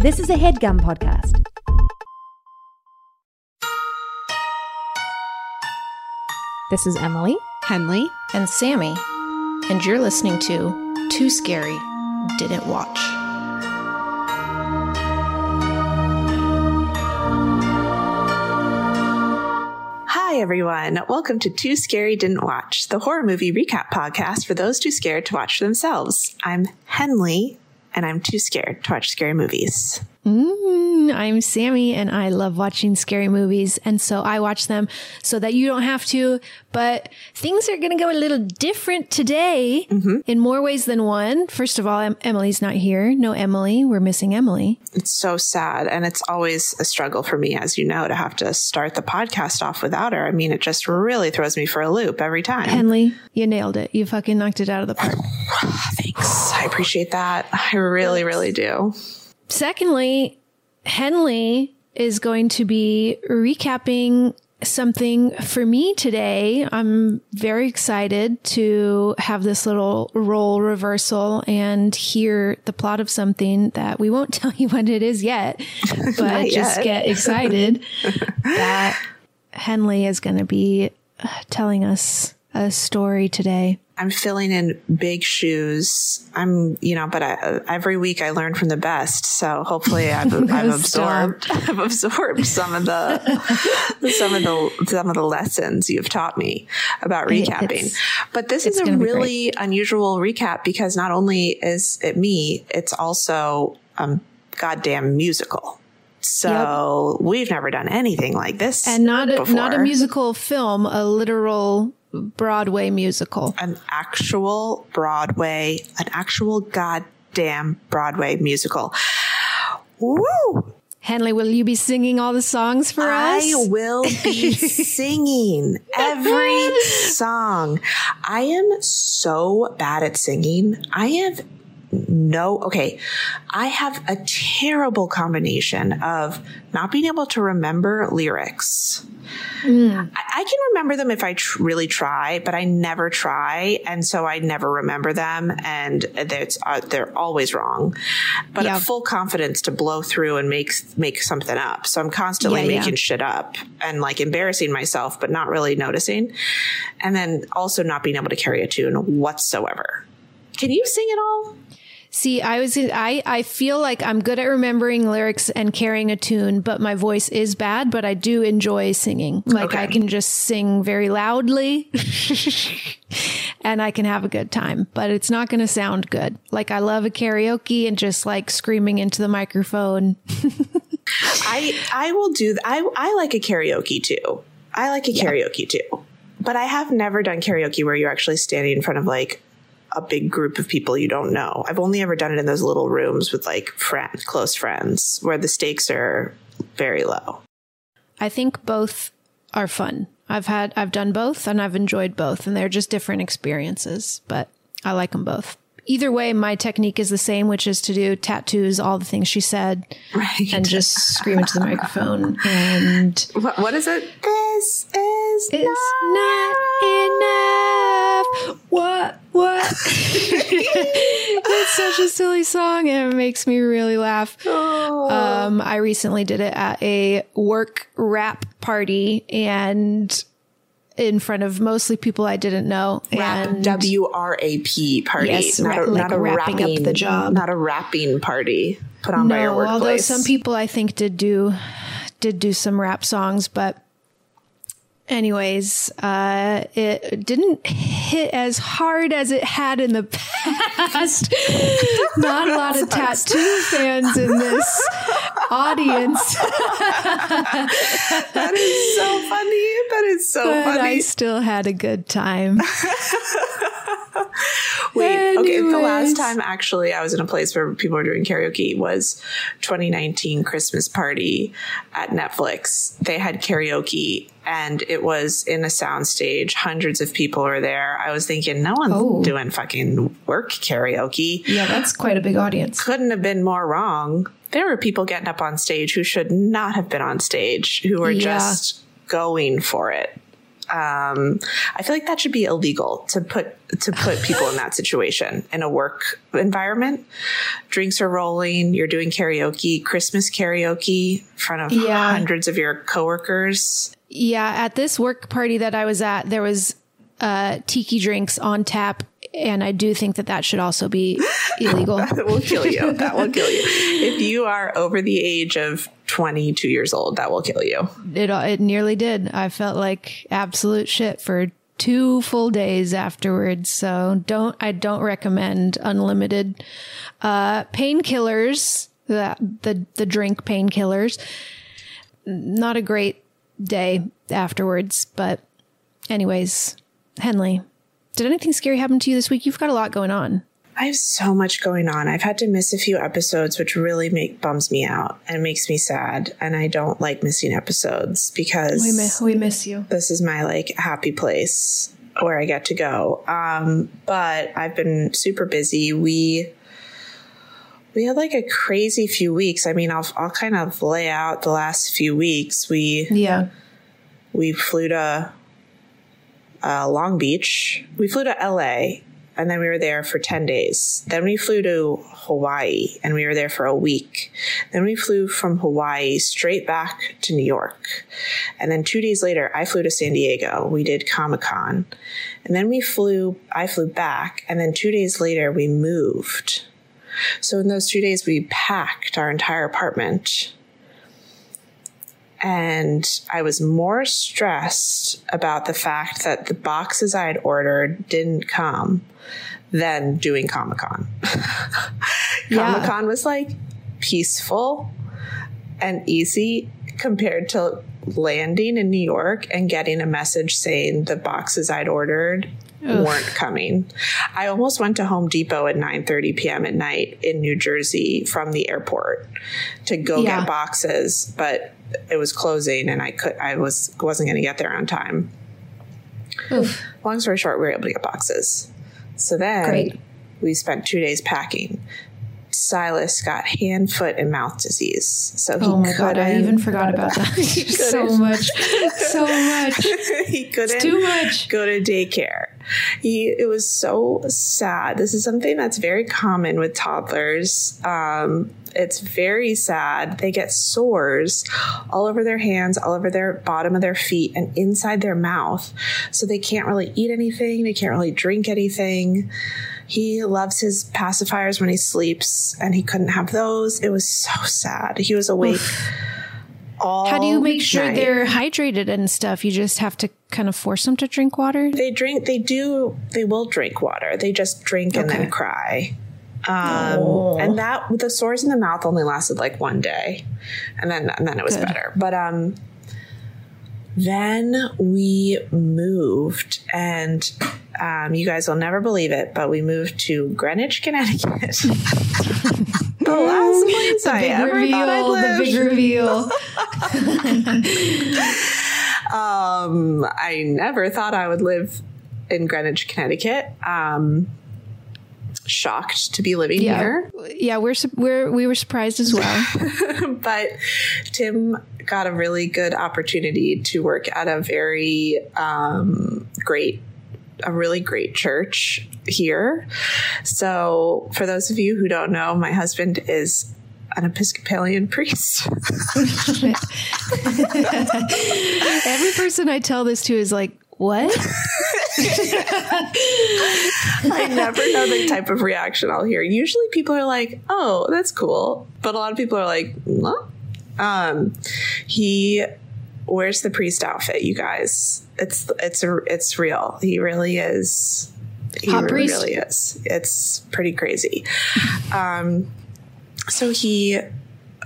This is a HeadGum podcast. This is Emily, Henley, and Sammy, and you're listening to Too Scary Didn't Watch. Hi, everyone. Welcome to Too Scary Didn't Watch, the horror movie recap podcast for those too scared to watch for themselves. I'm Henley, and I'm too scared to watch scary movies. I'm Sammy, and I love watching scary movies. And so I watch them so that you don't have to. But things are going to go a little different today in more ways than one. First of all, Emily's not here. No Emily. We're missing Emily. It's so sad. And it's always a struggle for me, as you know, to have to start the podcast off without her. I mean, it just really throws me for a loop every time. Henley, you nailed it. You fucking knocked it out of the park. Thanks. I appreciate that. I really, really do. Secondly, Henley is going to be recapping something for me today. I'm very excited to have this little role reversal and hear the plot of something that we won't tell you what it is yet, but just get excited that Henley is going to be telling us a story today. I'm filling in big shoes. But every week I learn from the best. So hopefully I've absorbed some of the lessons you've taught me about recapping. But this is a really unusual recap because not only is it me, it's also goddamn musical. So we've never done anything like this, and not a musical film, a literal Broadway musical. An actual goddamn Broadway musical. Woo! Henley, will you be singing all the songs for us? I will be singing every song. I am so bad at singing. I have a terrible combination of not being able to remember lyrics. I can remember them if I really try, but I never try. And so I never remember them. And they're always wrong. But a full confidence to blow through and make something up. So I'm constantly making shit up and like embarrassing myself, but not really noticing. And then also not being able to carry a tune whatsoever. Can you sing at all? See, I feel like I'm good at remembering lyrics and carrying a tune, but my voice is bad, but I do enjoy singing. I can just sing very loudly and I can have a good time, but it's not going to sound good. Like I love a karaoke and just like screaming into the microphone. I will do that. I like a karaoke too. But I have never done karaoke where you're actually standing in front of like a big group of people you don't know. I've only ever done it in those little rooms with like close friends where the stakes are very low. I think both are fun. I've done both and I've enjoyed both, and they're just different experiences, but I like them both. Either way, my technique is the same, which is to do tattoos, all the things she said, and just scream into the microphone. And what is it? This is not enough. What? It's such a silly song, and it makes me really laugh. Oh. I recently did it at a work rap party, and in front of mostly people I didn't know. Rap, WRAP party. Yes, not wrapping up the job. Not a rapping party put on by your workplace. Although some people I think did do some rap songs, but anyways, it didn't hit as hard as it had in the past. Not a lot of tattoo fans in this audience. That is so funny. That is so funny. I still had a good time. Wait, okay, the last time actually I was in a place where people were doing karaoke was 2019 Christmas Party at Netflix. They had karaoke and it was in a soundstage. Hundreds of people were there. I was thinking, no one's doing fucking work karaoke. Yeah, that's quite a big audience. Couldn't have been more wrong. There were people getting up on stage who should not have been on stage, who were just going for it. I feel like that should be illegal to put people in that situation in a work environment. Drinks are rolling. You're doing karaoke, Christmas karaoke in front of hundreds of your coworkers. Yeah. At this work party that I was at, there was tiki drinks on tap. And I do think that should also be illegal. That will kill you. That will kill you. If you are over the age of 22 years old, that will kill you. It nearly did. I felt like absolute shit for 2 full days afterwards. So I don't recommend unlimited painkillers, the drink painkillers. Not a great day afterwards. But anyways, Henley, did anything scary happen to you this week? You've got a lot going on. I have so much going on. I've had to miss a few episodes, which really bums me out and makes me sad. And I don't like missing episodes because we miss you. This is my happy place where I get to go. But I've been super busy. We had a crazy few weeks. I mean, I'll kind of lay out the last few weeks. We flew to Long Beach. We flew to LA and then we were there for 10 days. Then we flew to Hawaii and we were there for a week. Then we flew from Hawaii straight back to New York. And then 2 days later, I flew to San Diego. We did Comic-Con and then I flew back. And then 2 days later we moved. So in those 2 days we packed our entire apartment. And I was more stressed about the fact that the boxes I had ordered didn't come than doing Comic-Con. Comic-Con was peaceful and easy compared to landing in New York and getting a message saying the boxes I'd ordered weren't coming. I almost went to Home Depot at 9:30 p.m. at night in New Jersey from the airport to go get boxes, but it was closing and I wasn't going to get there on time. Oof. Long story short, we were able to get boxes. So then we spent 2 days packing. Silas got hand, foot, and mouth disease. So oh my God, I even forgot about that. So much. He couldn't. It's too much. Go to daycare. It was so sad. This is something that's very common with toddlers. It's very sad. They get sores all over their hands, all over their bottom of their feet, and inside their mouth. So they can't really eat anything. They can't really drink anything. He loves his pacifiers when he sleeps, and he couldn't have those. It was so sad. He was awake all night. How do you make sure they're hydrated and stuff? You just have to kind of force them to drink water? They will drink water. They just drink and then cry. And that with the sores in the mouth only lasted 1 day and then it was better. But, then we moved and, you guys will never believe it, but we moved to Greenwich, Connecticut. The last place I ever thought I lived. The big reveal. I never thought I would live in Greenwich, Connecticut. Shocked to be living here. Yeah, we were surprised as well. But Tim got a really good opportunity to work at a very really great church here. So for those of you who don't know, my husband is an Episcopalian priest. Every person I tell this to is like, what? I never know the type of reaction I'll hear. Usually people are like, oh, that's cool. But a lot of people are like, no. He wears the priest outfit, you guys. It's real. He really is. Really is. It's pretty crazy. So he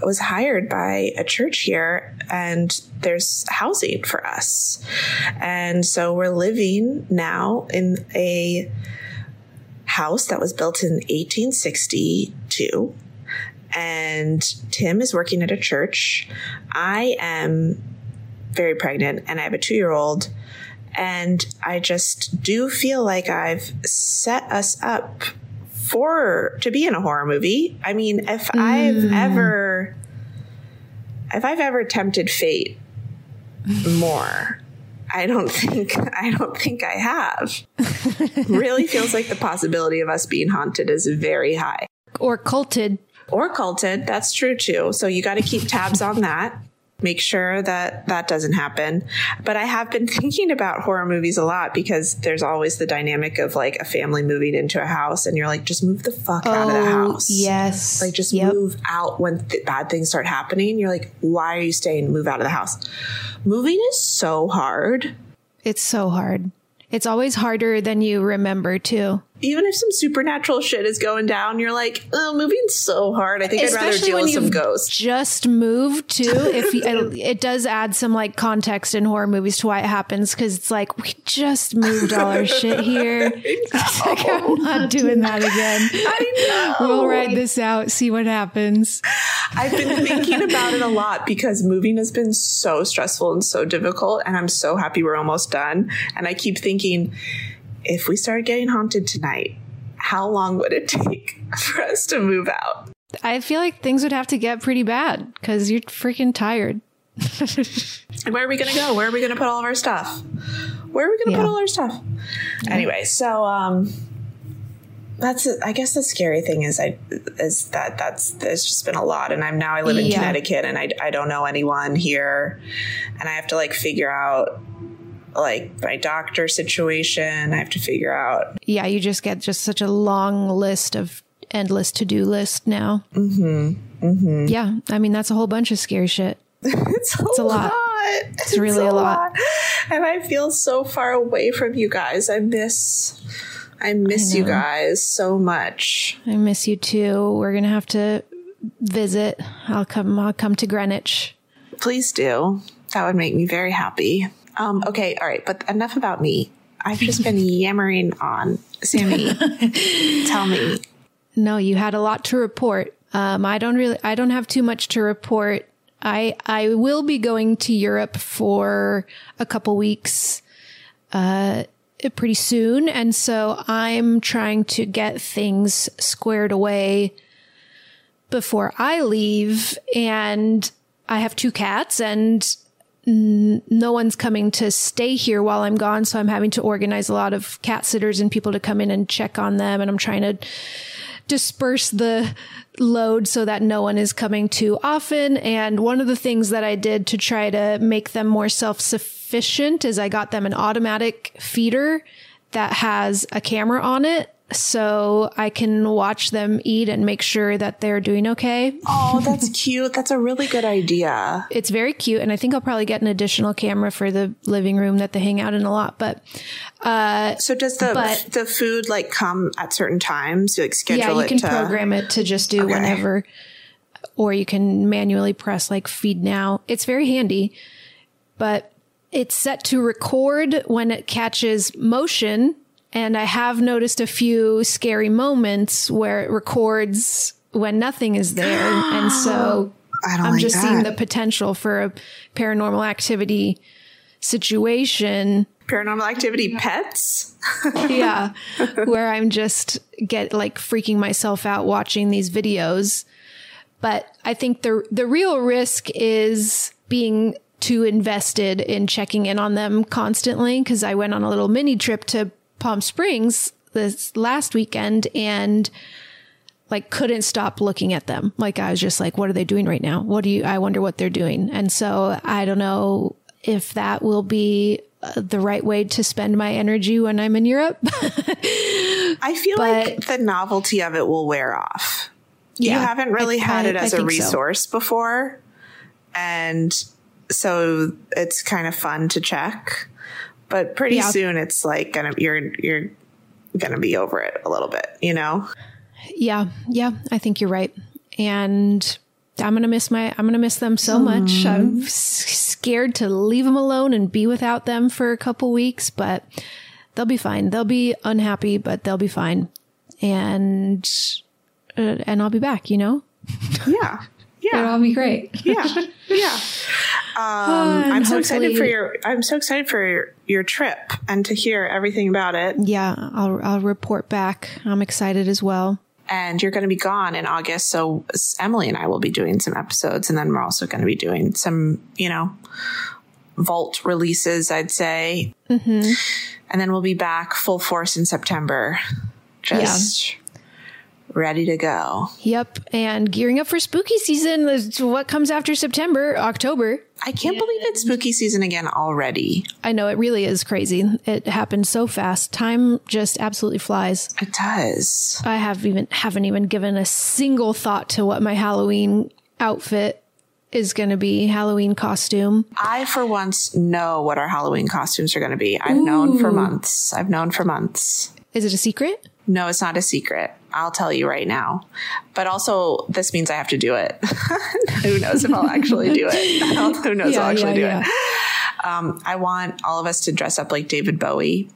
was hired by a church here, and there's housing for us. And so we're living now in a house that was built in 1862. And Tim is working at a church. I am very pregnant, and I have a 2-year-old. And I just do feel like I've set us up to be in a horror movie. I mean, if I've ever tempted fate more, I don't think I have. Really feels like the possibility of us being haunted is very high. Or culted. That's true too. So you got to keep tabs on that. Make sure that doesn't happen. But I have been thinking about horror movies a lot, because there's always the dynamic of like a family moving into a house, and you're like, just move the fuck out of the house. Yes. Like just move out when bad things start happening. You're like, why are you staying? Move out of the house. Moving is so hard. It's so hard. It's always harder than you remember, too. Even if some supernatural shit is going down, you're like, oh, moving's so hard. I think I'd rather deal with some ghosts. Just moved, too. It does add some like context in horror movies to why it happens, because it's like, we just moved all our shit here. It's like, I'm not doing that again. I know. We'll ride this out, see what happens. I've been thinking about it a lot, because moving has been so stressful and so difficult, and I'm so happy we're almost done. And I keep thinking, if we started getting haunted tonight, how long would it take for us to move out? I feel like things would have to get pretty bad, because you're freaking tired. And where are we going to go? Where are we going to put all of our stuff? Yeah. Anyway, so that's it. I guess the scary thing is that there's just been a lot, and I live in Connecticut, and I don't know anyone here, and I have to like figure out like my doctor situation. I have to figure out. Yeah, you just get such a long list of endless to-do list now. Mm-hmm. Mm-hmm. Yeah, I mean, that's a whole bunch of scary shit. It's a lot. It's really a lot. And I feel so far away from you guys. I miss you guys so much. I miss you too. We're gonna have to visit. I'll come to Greenwich. Please do. That would make me very happy. Okay. All right. But enough about me. I've just been yammering on. Sammy, tell me. No, you had a lot to report. I don't have too much to report. I will be going to Europe for a couple weeks, pretty soon. And so I'm trying to get things squared away before I leave. And I have 2 cats, and no one's coming to stay here while I'm gone. So I'm having to organize a lot of cat sitters and people to come in and check on them. And I'm trying to disperse the load so that no one is coming too often. And one of the things that I did to try to make them more self-sufficient is I got them an automatic feeder that has a camera on it, so I can watch them eat and make sure that they're doing okay. Oh, that's cute. That's a really good idea. It's very cute. And I think I'll probably get an additional camera for the living room that they hang out in a lot. But so does the food like come at certain times? You like schedule it? Yeah, you can program it to just do whenever, or you can manually press like feed now. It's very handy, but it's set to record when it catches motion. And I have noticed a few scary moments where it records when nothing is there. And so I'm just seeing the potential for a paranormal activity situation. Paranormal activity pets? Yeah. Where I'm just freaking myself out watching these videos. But I think the real risk is being too invested in checking in on them constantly, because I went on a little mini trip to Palm Springs this last weekend and like couldn't stop looking at them. Like I was just like, what are they doing right now? I wonder what they're doing. And so I don't know if that will be the right way to spend my energy when I'm in Europe. I feel like the novelty of it will wear off. Yeah, you haven't really had it as a resource before. And so it's kind of fun to check. But pretty soon it's like you're gonna be over it a little bit, you know? Yeah, I think you're right. And I'm going to miss them so much. I'm scared to leave them alone and be without them for a couple weeks, but they'll be fine. They'll be unhappy, but they'll be fine. And I'll be back, you know? Yeah. Yeah. It'll all be great. Yeah. Yeah. I'm so excited for your trip and to hear everything about it. Yeah. I'll report back. I'm excited as well. And you're going to be gone in August. So Emily and I will be doing some episodes, and then we're also going to be doing some, vault releases, I'd say. Mm-hmm. And then we'll be back full force in September. Just ready to go. Yep. And gearing up for spooky season. What comes after September? October. I can't believe it's spooky season again already. I know. It really is crazy. It happens so fast. Time just absolutely flies. It does. I haven't even given a single thought to what my Halloween outfit is going to be. Halloween costume. I, for once, know what our Halloween costumes are going to be. I've known for months. Is it a secret? No, it's not a secret. I'll tell you right now. But also, this means I have to do it. Who knows if I'll actually do it? Who knows if I'll actually do it? I want all of us to dress up like David Bowie,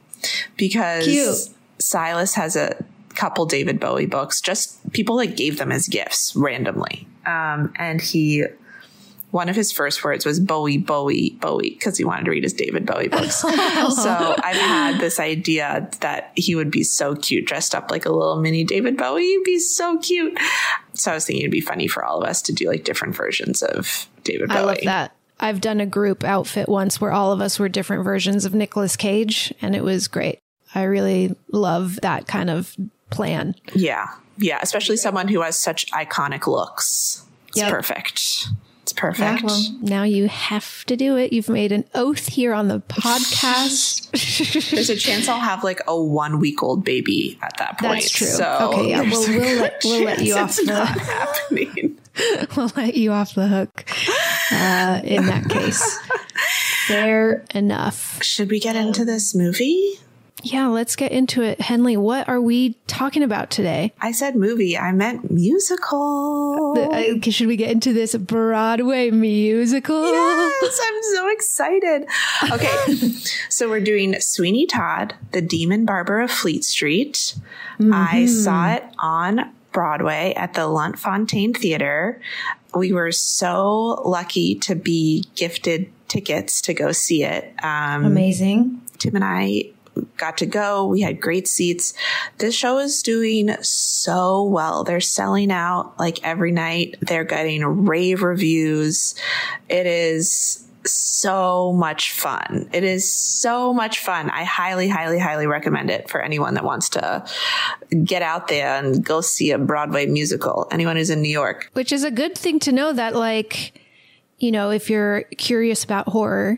because Silas has a couple David Bowie books. Just people gave them as gifts randomly. And one of his first words was Bowie, Bowie, Bowie, because he wanted to read his David Bowie books. So I've had this idea that he would be so cute dressed up like a little mini David Bowie. He'd be so cute. So I was thinking it'd be funny for all of us to do different versions of David Bowie. I love that. I've done a group outfit once where all of us were different versions of Nicolas Cage, and it was great. I really love that kind of plan. Yeah. Yeah. Especially someone who has such iconic looks. It's perfect. It's perfect. Yeah, well, now you have to do it. You've made an oath here on the podcast. There's a chance I'll have a 1-week-old baby at that point. That's true. So okay, yeah. Well, we'll let you off the hook. We'll let you off the hook in that case. Fair enough. Should we get into this movie? Yeah, let's get into it. Henley, what are we talking about today? I said movie. I meant musical. Should we get into this Broadway musical? Yes, I'm so excited. Okay, so we're doing Sweeney Todd, The Demon Barber of Fleet Street. Mm-hmm. I saw it on Broadway at the Lunt-Fontanne Theatre. We were so lucky to be gifted tickets to go see it. Amazing. Tim and I got to go. We had great seats. This show is doing so well. They're selling out every night. They're getting rave reviews. It is so much fun. It is so much fun. I highly, highly, highly recommend it for anyone that wants to get out there and go see a Broadway musical. Anyone who's in New York. Which is a good thing to know that, if you're curious about horror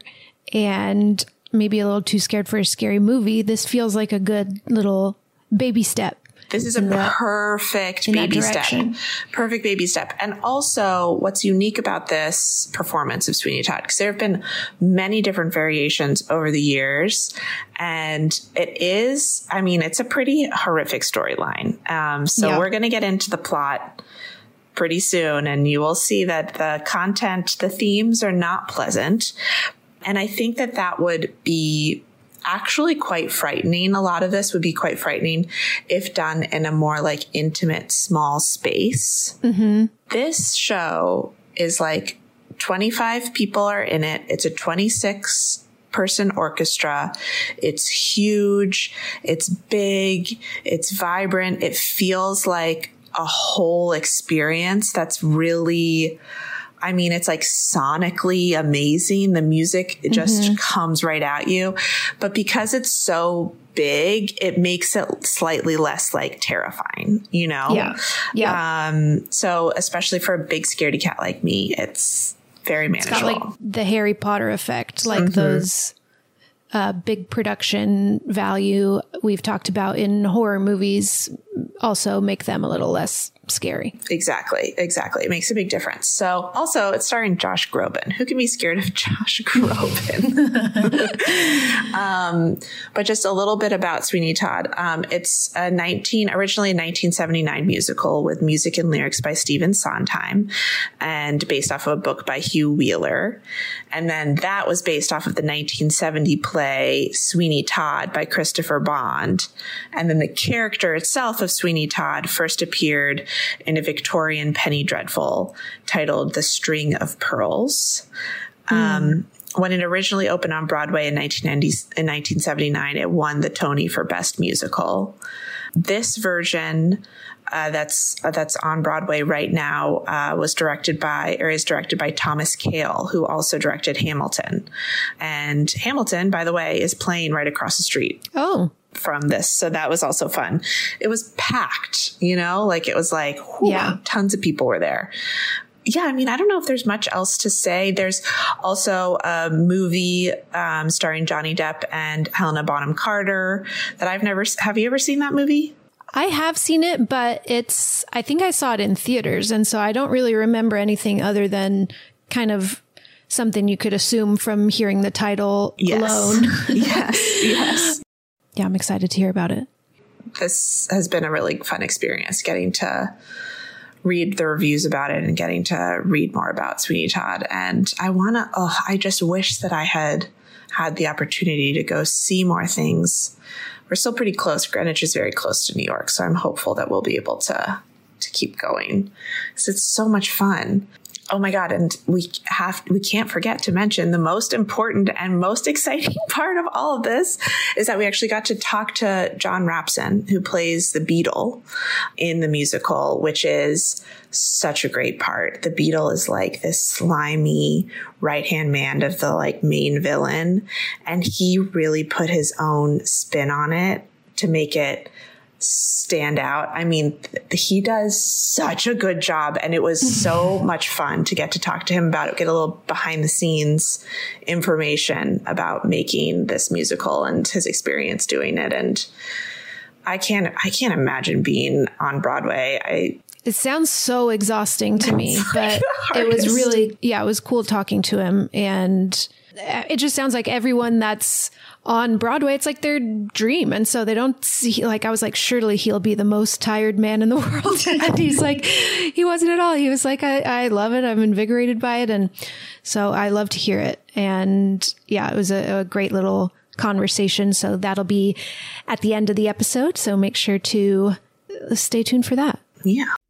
and maybe a little too scared for a scary movie, this feels like a good little baby step. This is a perfect baby step. Perfect baby step. And also what's unique about this performance of Sweeney Todd, because there have been many different variations over the years. And it is, it's a pretty horrific storyline. We're going to get into the plot pretty soon, and you will see that the content, the themes are not pleasant. And I think that would be actually quite frightening. A lot of this would be quite frightening if done in a more intimate, small space. Mm-hmm. This show is 25 people are in it. It's a 26-person orchestra. It's huge. It's big. It's vibrant. It feels like a whole experience that's really... it's sonically amazing. The music just comes right at you. But because it's so big, it makes it slightly less terrifying, Yeah. Yeah. So especially for a big scaredy cat like me, it's very manageable. It's got the Harry Potter effect, those big production value we've talked about in horror movies also make them a little less scary. Exactly. It makes a big difference. So also it's starring Josh Groban. Who can be scared of Josh Groban? But just a little bit about Sweeney Todd. It's originally a 1979 musical with music and lyrics by Stephen Sondheim and based off of a book by Hugh Wheeler. And then that was based off of the 1970 play Sweeney Todd by Christopher Bond. And then the character itself of Sweeney Todd first appeared in a Victorian penny dreadful titled The String of Pearls. When it originally opened on Broadway in 1979, it won the Tony for Best Musical. This version that's on Broadway right now is directed by Thomas Kail, who also directed Hamilton. And Hamilton, by the way, is playing right across the street. Oh. From this. So that was also fun. It was packed, it was like, whew, yeah. Tons of people were there. Yeah, I mean, I don't know if there's much else to say. There's also a movie starring Johnny Depp and Helena Bonham Carter that I've never. Have you ever seen that movie? I have seen it, but I think I saw it in theaters. And so I don't really remember anything other than kind of something you could assume from hearing the title alone. Yes. Yeah, I'm excited to hear about it. This has been a really fun experience getting to read the reviews about it and getting to read more about Sweeney Todd. And I just wish that I had had the opportunity to go see more things. We're still pretty close. Greenwich is very close to New York, so I'm hopeful that we'll be able to keep going because it's so much fun. Oh my God. And we can't forget to mention the most important and most exciting part of all of this is that we actually got to talk to John Rapson, who plays the Beadle in the musical, which is such a great part. The Beadle is like this slimy right-hand man of the main villain. And he really put his own spin on it to make it stand out. I mean, he does such a good job, and it was so much fun to get to talk to him about it, get a little behind the scenes information about making this musical and his experience doing it. And I can't imagine being on Broadway. It sounds so exhausting to me, but it was really, it was cool talking to him. And it just sounds like everyone that's on Broadway, it's like their dream. And so they don't see, I was like, surely he'll be the most tired man in the world. And he's like, he wasn't at all. He was like, I love it. I'm invigorated by it. And so I love to hear it. And yeah, it was a great little conversation. So that'll be at the end of the episode. So make sure to stay tuned for that. Yeah.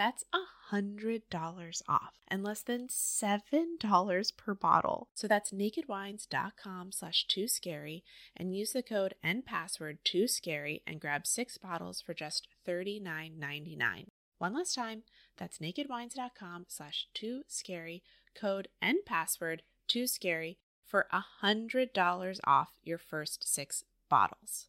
That's $100 off and less than $7 per bottle. So that's nakedwines.com/tooscary and use the code and password tooscary and grab 6 bottles for just $39.99. One last time, that's nakedwines.com/tooscary, code and password tooscary for $100 off your first 6 bottles.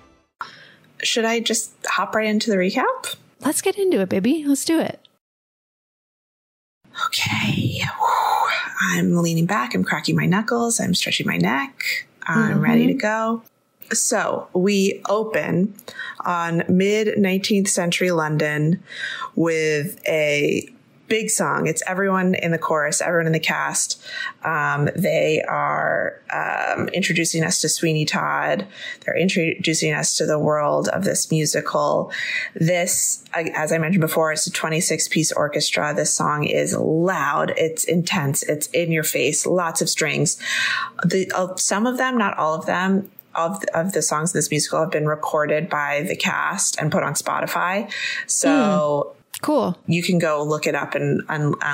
Should I just hop right into the recap? Let's get into it, baby. Let's do it. Okay. Whew. I'm leaning back. I'm cracking my knuckles. I'm stretching my neck. I'm ready to go. So we open on mid-19th century London with a big song. It's everyone in the chorus, everyone in the cast. They are introducing us to Sweeney Todd. They're introducing us to the world of this musical. This, as I mentioned before, it's a 26-piece orchestra. This song is loud. It's intense. It's in your face. Lots of strings. Some of them, not all of them, of the songs in this musical have been recorded by the cast and put on Spotify. So... Cool. You can go look it up and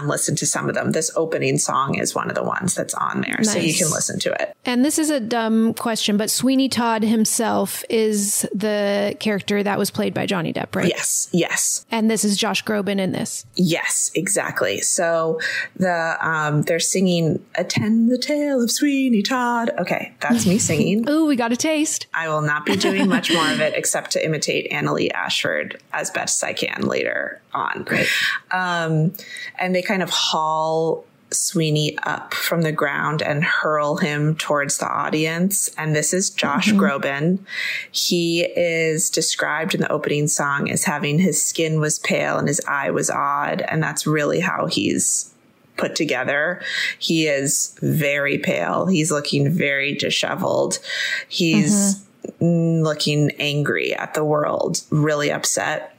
listen to some of them. This opening song is one of the ones that's on there. Nice. So you can listen to it. And this is a dumb question, but Sweeney Todd himself is the character that was played by Johnny Depp, right? Yes. Yes. And this is Josh Groban in this. Yes, exactly. So they're singing Attend the Tale of Sweeney Todd. Okay. That's me singing. Ooh, we got a taste. I will not be doing much more of it except to imitate Annaleigh Ashford as best I can later. Great. And they kind of haul Sweeney up from the ground and hurl him towards the audience. And this is Josh Groban. He is described in the opening song as having his skin was pale and his eye was odd. And that's really how he's put together. He is very pale. He's looking very disheveled. He's looking angry at the world, really upset.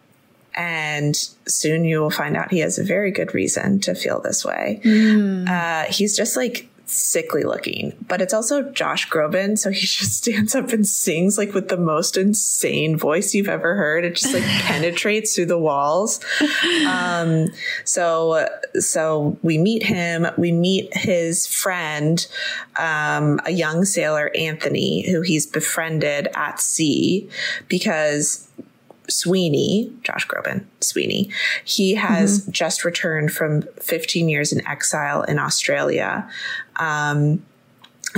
And soon you will find out he has a very good reason to feel this way. He's just like sickly looking, but it's also Josh Groban. So he just stands up and sings like with the most insane voice you've ever heard. It just like penetrates through the walls. So we meet him, we meet his friend, a young sailor, Anthony, who he's befriended at sea because Sweeney, Josh Groban, Sweeney, he has just returned from 15 years in exile in Australia. And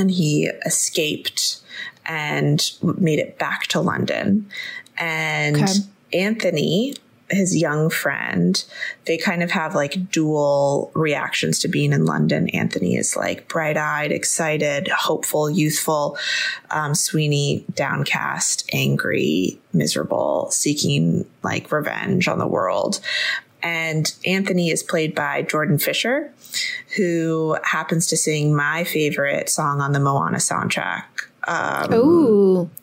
he escaped and made it back to London. And Anthony, his young friend, they kind of have like dual reactions to being in London. Anthony is like bright-eyed, excited, hopeful, youthful. Sweeney, downcast, angry, miserable, seeking like revenge on the world. And Anthony is played by Jordan Fisher, who happens to sing my favorite song on the Moana soundtrack.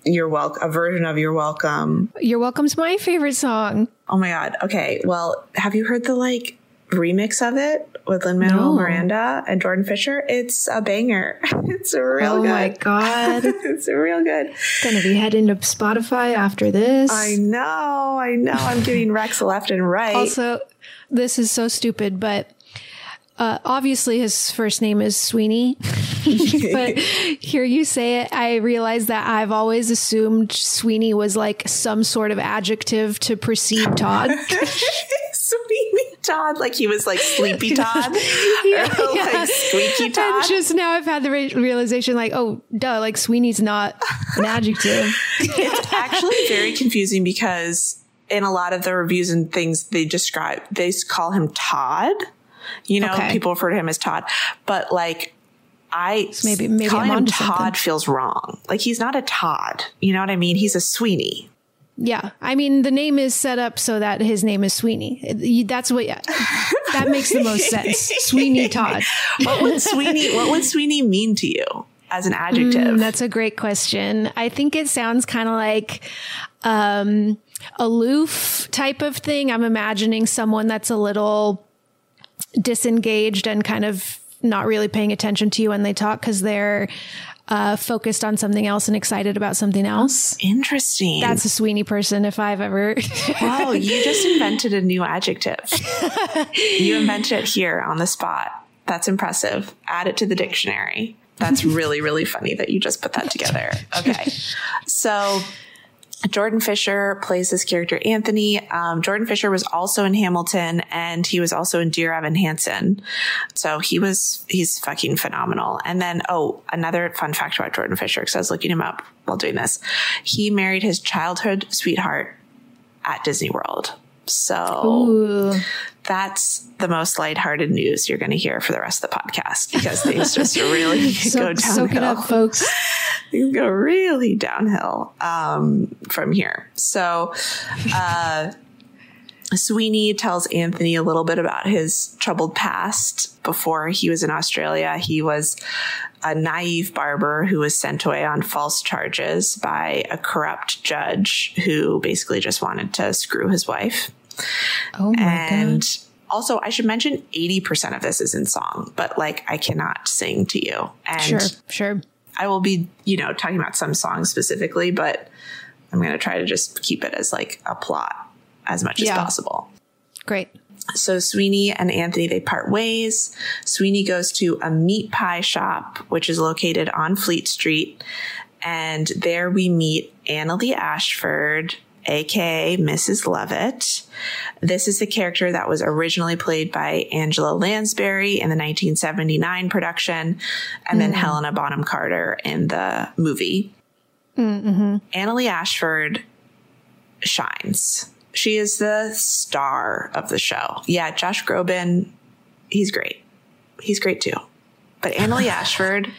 You're welcome. A version of You're Welcome. You're Welcome's my favorite song. Oh my God. Okay. Well, have you heard the like remix of it with Lin-Manuel Miranda and Jordan Fisher? It's a banger. It's real good. Oh my God. It's real good. Gonna be heading to Spotify after this. I know. I'm getting Rex left and right. Also, this is so stupid, but obviously his first name is Sweeney. But hear you say it, I realize that I've always assumed Sweeney was like some sort of adjective to precede Todd. Sweeney Todd, like he was like Sleepy Todd, or like Squeaky Todd. And just now I've had the realization like, oh, duh, like Sweeney's not an adjective. It's actually very confusing because in a lot of the reviews and things they call him Todd. You know, people refer to him as Todd, but like, maybe calling him Todd feels wrong. Like he's not a Todd. You know what I mean? He's a Sweeney. Yeah. I mean, the name is set up so that his name is Sweeney. That's what, yeah, that makes the most sense. Sweeney Todd. What would Sweeney mean to you as an adjective? That's a great question. I think it sounds kind of like, aloof type of thing. I'm imagining someone that's a little disengaged and kind of not really paying attention to you when they talk because they're focused on something else and excited about something else. Interesting. That's a Sweeney person if I've ever. Wow, you just invented a new adjective. You invented it here on the spot. That's impressive. Add it to the dictionary. That's really, really funny that you just put that together. Okay. So Jordan Fisher plays this character, Anthony. Jordan Fisher was also in Hamilton, and he was also in Dear Evan Hansen. So he's fucking phenomenal. And then, another fun fact about Jordan Fisher, because I was looking him up while doing this. He married his childhood sweetheart at Disney World. So That's the most lighthearted news you're going to hear for the rest of the podcast, because things just really go downhill. Soak it up, folks. Things go really downhill from here. So Sweeney tells Anthony a little bit about his troubled past. Before he was in Australia, he was a naive barber who was sent away on false charges by a corrupt judge who basically just wanted to screw his wife. Oh my God. Also, I should mention 80% of this is in song, but like I cannot sing to you. And sure. I will be, talking about some songs specifically, but I'm going to try to just keep it as like a plot as much as possible. Great. So Sweeney and Anthony, they part ways. Sweeney goes to a meat pie shop, which is located on Fleet Street. And there we meet Annaleigh Ashford, a.k.a. Mrs. Lovett. This is the character that was originally played by Angela Lansbury in the 1979 production, and then Helena Bonham Carter in the movie. Mm-hmm. Annaleigh Ashford shines. She is the star of the show. Yeah, Josh Groban, he's great. He's great too. But Annaleigh Ashford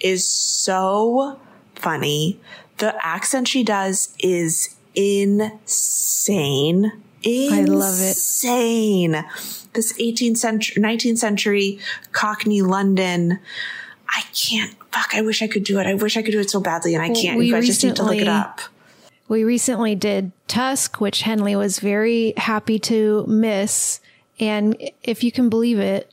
is so funny. The accent she does is insane. I love it. Insane. This 19th century Cockney London. I can't. Fuck, I wish I could do it. I wish I could do it so badly, and I can't. You guys just need to look it up. We recently did Tusk, which Henley was very happy to miss. And if you can believe it,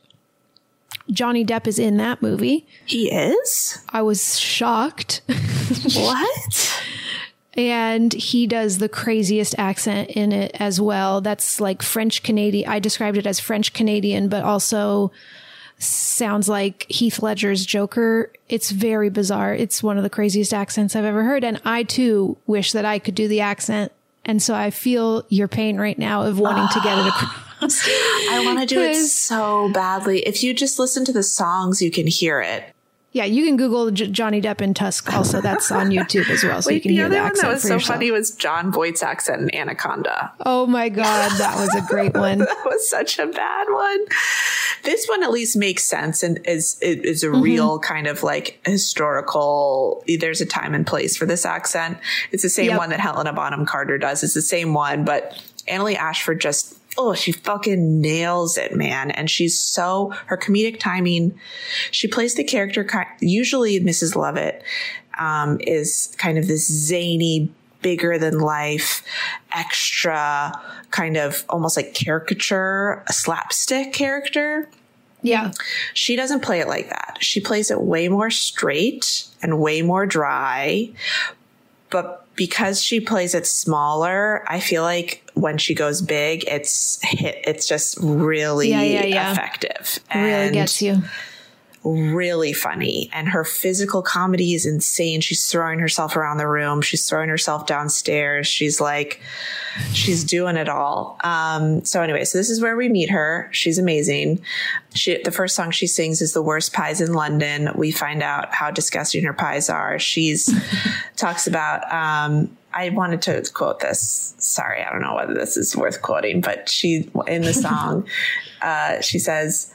Johnny Depp is in that movie. He is? I was shocked. What? And he does the craziest accent in it as well. That's like French Canadian. I described it as French Canadian, but also sounds like Heath Ledger's Joker. It's very bizarre. It's one of the craziest accents I've ever heard. And I, too, wish that I could do the accent. And so I feel your pain right now of wanting to get it across. I want to do it so badly. If you just listen to the songs, you can hear it. Yeah, you can Google Johnny Depp and Tusk. Also, that's on YouTube as well, so you can hear the accent for yourself. The other one that was so funny was John Voight's accent in Anaconda. Oh my God, that was a great one. That was such a bad one. This one at least makes sense and is a real kind of like historical. There's a time and place for this accent. It's the same one that Helena Bonham Carter does. It's the same one, but Annaleigh Ashford just. Oh, she fucking nails it, man. And she's so, her comedic timing, she plays the character, usually Mrs. Lovett is kind of this zany, bigger than life, extra kind of almost like caricature, a slapstick character. Yeah. She doesn't play it like that. She plays it way more straight and way more dry, but because she plays it smaller, I feel like when she goes big, it's just really effective. And really gets you. Really funny. And her physical comedy is insane. She's throwing herself around the room. She's throwing herself downstairs. She's doing it all. So this is where we meet her. She's amazing. The first song she sings is The Worst Pies in London. We find out how disgusting her pies are. She's talks about, I wanted to quote this. Sorry, I don't know whether this is worth quoting, but in the song, she says,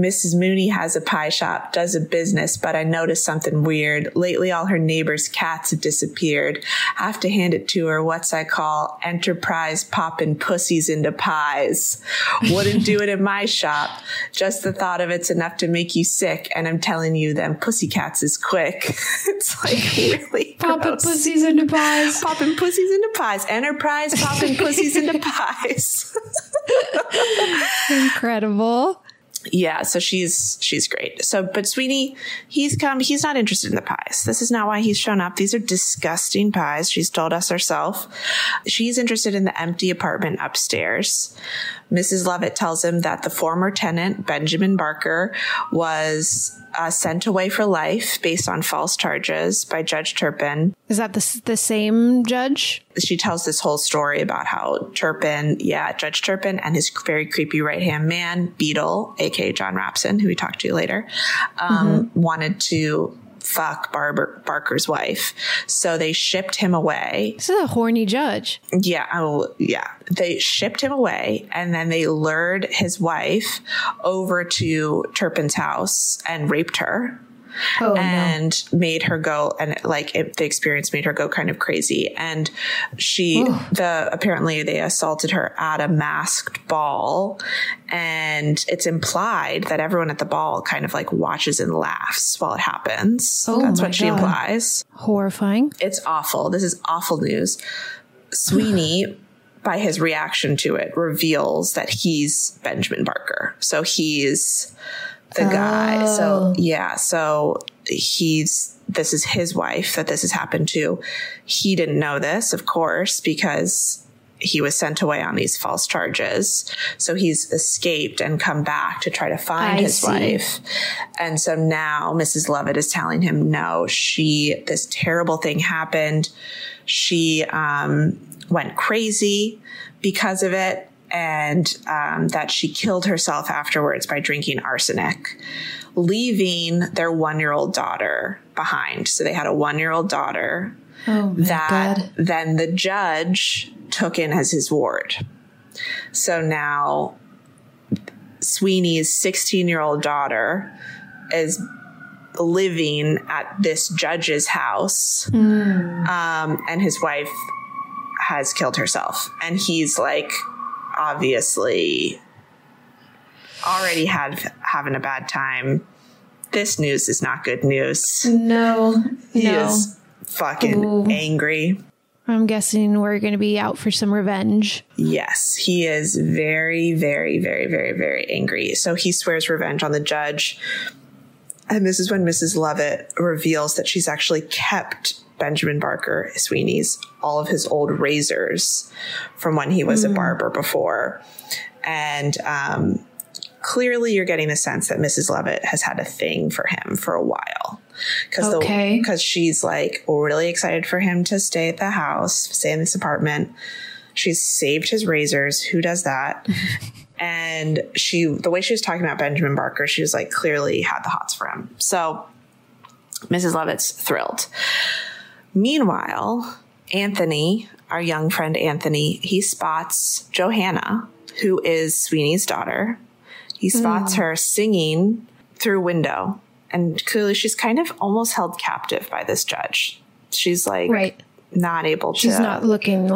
Mrs. Mooney has a pie shop, does a business, but I noticed something weird. Lately, all her neighbors' cats have disappeared. Have to hand it to her. What's I call enterprise popping pussies into pies. Wouldn't do it in my shop. Just the thought of it's enough to make you sick. And I'm telling you, them pussycats is quick. It's like really popping pussies into pies. Popping pussies into pies. Enterprise popping pussies into pies. Incredible. Yeah, so she's great. So, but Sweeney, he's not interested in the pies. This is not why he's shown up. These are disgusting pies. She's told us herself. She's interested in the empty apartment upstairs. Mrs. Lovett tells him that the former tenant, Benjamin Barker, was sent away for life based on false charges by Judge Turpin. Is that the same judge? She tells this whole story about how Judge Turpin and his very creepy right-hand man, Beadle, a.k.a. John Rapson, who we talked to later, wanted to fuck Barker's wife. So they shipped him away. This is a horny judge. Yeah. Oh, yeah. They shipped him away and then they lured his wife over to Turpin's house and raped her. Oh, and no. Made her go, and the experience made her go kind of crazy. And apparently they assaulted her at a masked ball, and it's implied that everyone at the ball kind of watches and laughs while it happens. Oh, that's what she implies. Horrifying. It's awful. This is awful news. Sweeney, by his reaction to it, reveals that he's Benjamin Barker. So he's the guy. So, yeah. So this is his wife that this has happened to. He didn't know this, of course, because he was sent away on these false charges. So he's escaped and come back to try to find his wife. And so now Mrs. Lovett is telling him, no, this terrible thing happened. She went crazy because of it. And that she killed herself afterwards by drinking arsenic, leaving their 1-year-old daughter behind. So they had a 1-year-old daughter then the judge took in as his ward. So now Sweeney's 16-year-old daughter is living at this judge's house, and his wife has killed herself. And he's obviously already having a bad time. This news is not good news. No. He is fucking angry. I'm guessing we're going to be out for some revenge. Yes, he is very, very, very, very, very angry. So he swears revenge on the judge. And this is when Mrs. Lovett reveals that she's actually kept Benjamin Barker, Sweeney's, all of his old razors from when he was a barber before. And clearly you're getting the sense that Mrs. Lovett has had a thing for him for a while. Because she's really excited for him to stay at the house, stay in this apartment. She's saved his razors. Who does that? And the way she was talking about Benjamin Barker, she was clearly had the hots for him. So Mrs. Lovett's thrilled. Meanwhile, Anthony, our young friend Anthony, he spots Johanna, who is Sweeney's daughter. He spots her singing through window. And clearly she's kind of almost held captive by this judge. She's not able to. She's not looking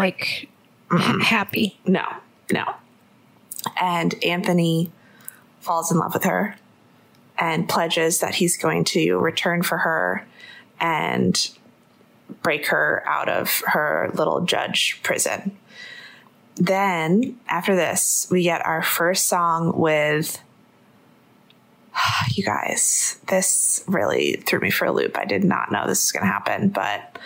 happy. No. And Anthony falls in love with her and pledges that he's going to return for her and break her out of her little judge prison. Then after this, we get our first song with, you guys, this really threw me for a loop. I did not know this was going to happen, but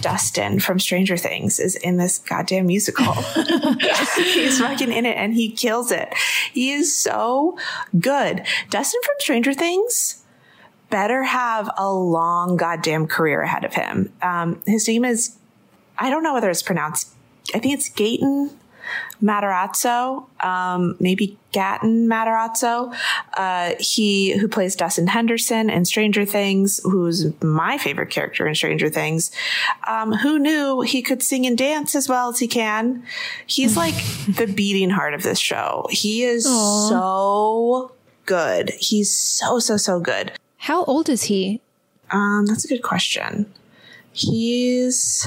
Dustin from Stranger Things is in this goddamn musical. He's fucking in it and he kills it. He is so good. Dustin from Stranger Things better have a long goddamn career ahead of him. His name is, I don't know whether it's pronounced, I think it's Gaten Matarazzo, maybe Gaten Matarazzo. He who plays Dustin Henderson in Stranger Things, who's my favorite character in Stranger Things. Who knew he could sing and dance as well as he can? He's the beating heart of this show. He is so good. He's so good. How old is he? That's a good question. He's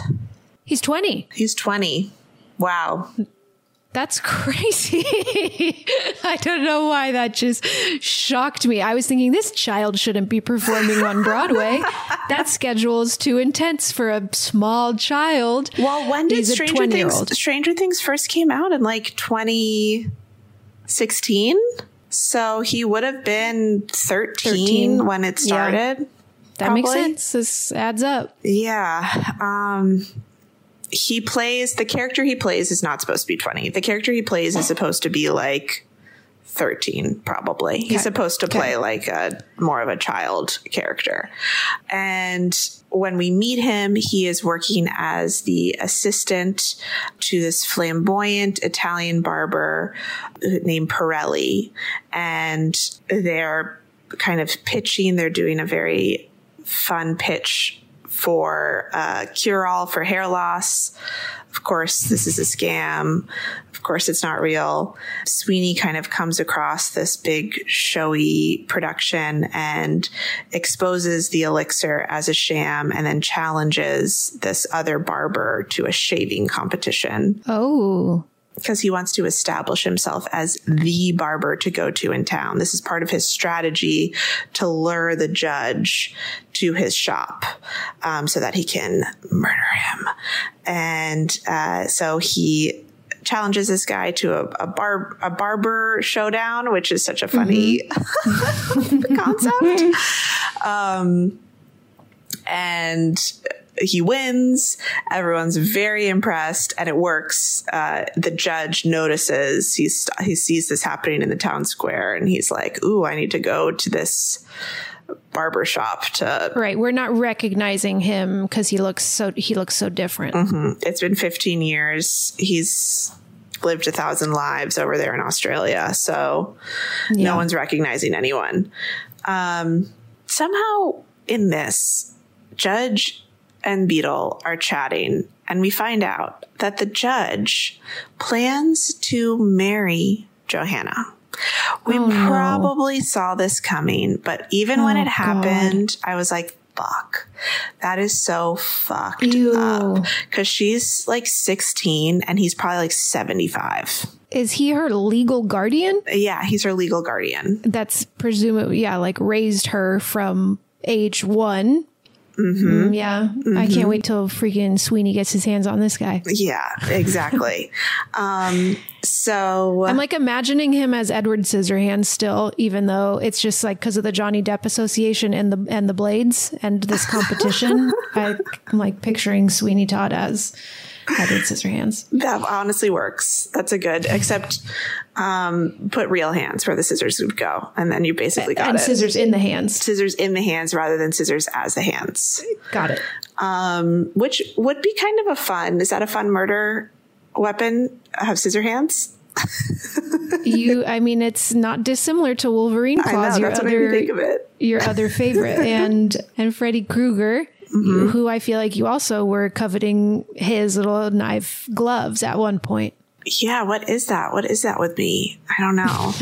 20. He's 20. Wow. That's crazy. I don't know why that just shocked me. I was thinking this child shouldn't be performing on Broadway. That schedule is too intense for a small child. Well, when did Stranger Things first came out? In like 2016? So he would have been 13 when it started. Yeah. That makes sense. This adds up. Yeah. The character he plays is not supposed to be 20. The character he plays is supposed to be like 13, probably. Okay. He's supposed to play like a more of a child character. And when we meet him, he is working as the assistant to this flamboyant Italian barber named Pirelli. And they're kind of pitching. They're doing a very fun pitch for cure-all for hair loss. Of course, this is a scam. Of course, it's not real. Sweeney kind of comes across this big showy production and exposes the elixir as a sham and then challenges this other barber to a shaving competition. Oh. Because he wants to establish himself as the barber to go to in town. This is part of his strategy to lure the judge to his shop so that he can murder him. And so he challenges this guy to a barber showdown, which is such a funny concept. And he wins. Everyone's very impressed, and it works. The judge notices. He sees this happening in the town square, and he's like, "Ooh, I need to go to this barber shop to." Right, we're not recognizing him because he looks so different. Mm-hmm. It's been 15 years. He's lived 1,000 lives over there in Australia, so no one's recognizing anyone. Somehow, in this, Judge and Beadle are chatting, and we find out that the judge plans to marry Johanna. We probably saw this coming, but even when it happened, God. I was like, fuck, that is so fucked up. Because she's like 16 and he's probably like 75. Is he her legal guardian? Yeah, he's her legal guardian. That's presumably, like raised her from age 1. Mm-hmm. Yeah. Mm-hmm. I can't wait till freaking Sweeney gets his hands on this guy. Yeah, exactly. So I'm like imagining him as Edward Scissorhands still, even though it's just like because of the Johnny Depp association and the Blades and this competition. I'm like picturing Sweeney Todd as Edward Scissorhands. That honestly works. That's a good, except put real hands where the scissors would go, and then you basically got and scissors in the hands. Scissors in the hands rather than scissors as the hands. Got it. Which would be kind of a fun. Is that a fun murder weapon? Have scissor hands? It's not dissimilar to Wolverine claws. I know, that's what I think of it. Your other favorite, and Freddy Krueger. Mm-hmm. Who I feel like you also were coveting his little knife gloves at one point. Yeah, what is that? What is that with me? I don't know.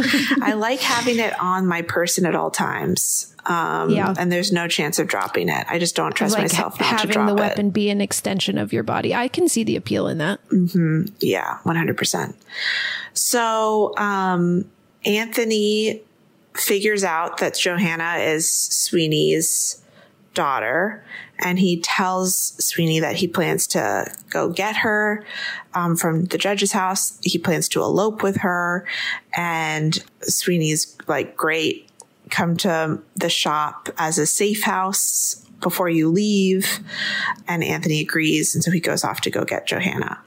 I like having it on my person at all times. And there's no chance of dropping it. I just don't trust myself not to drop it. Having the weapon be an extension of your body. I can see the appeal in that. Mm-hmm. Yeah, 100%. So Anthony figures out that Johanna is Sweeney's daughter, and he tells Sweeney that he plans to go get her from the judge's house. He plans to elope with her, and Sweeney's like, great, come to the shop as a safe house before you leave. And Anthony agrees, and so he goes off to go get Johanna.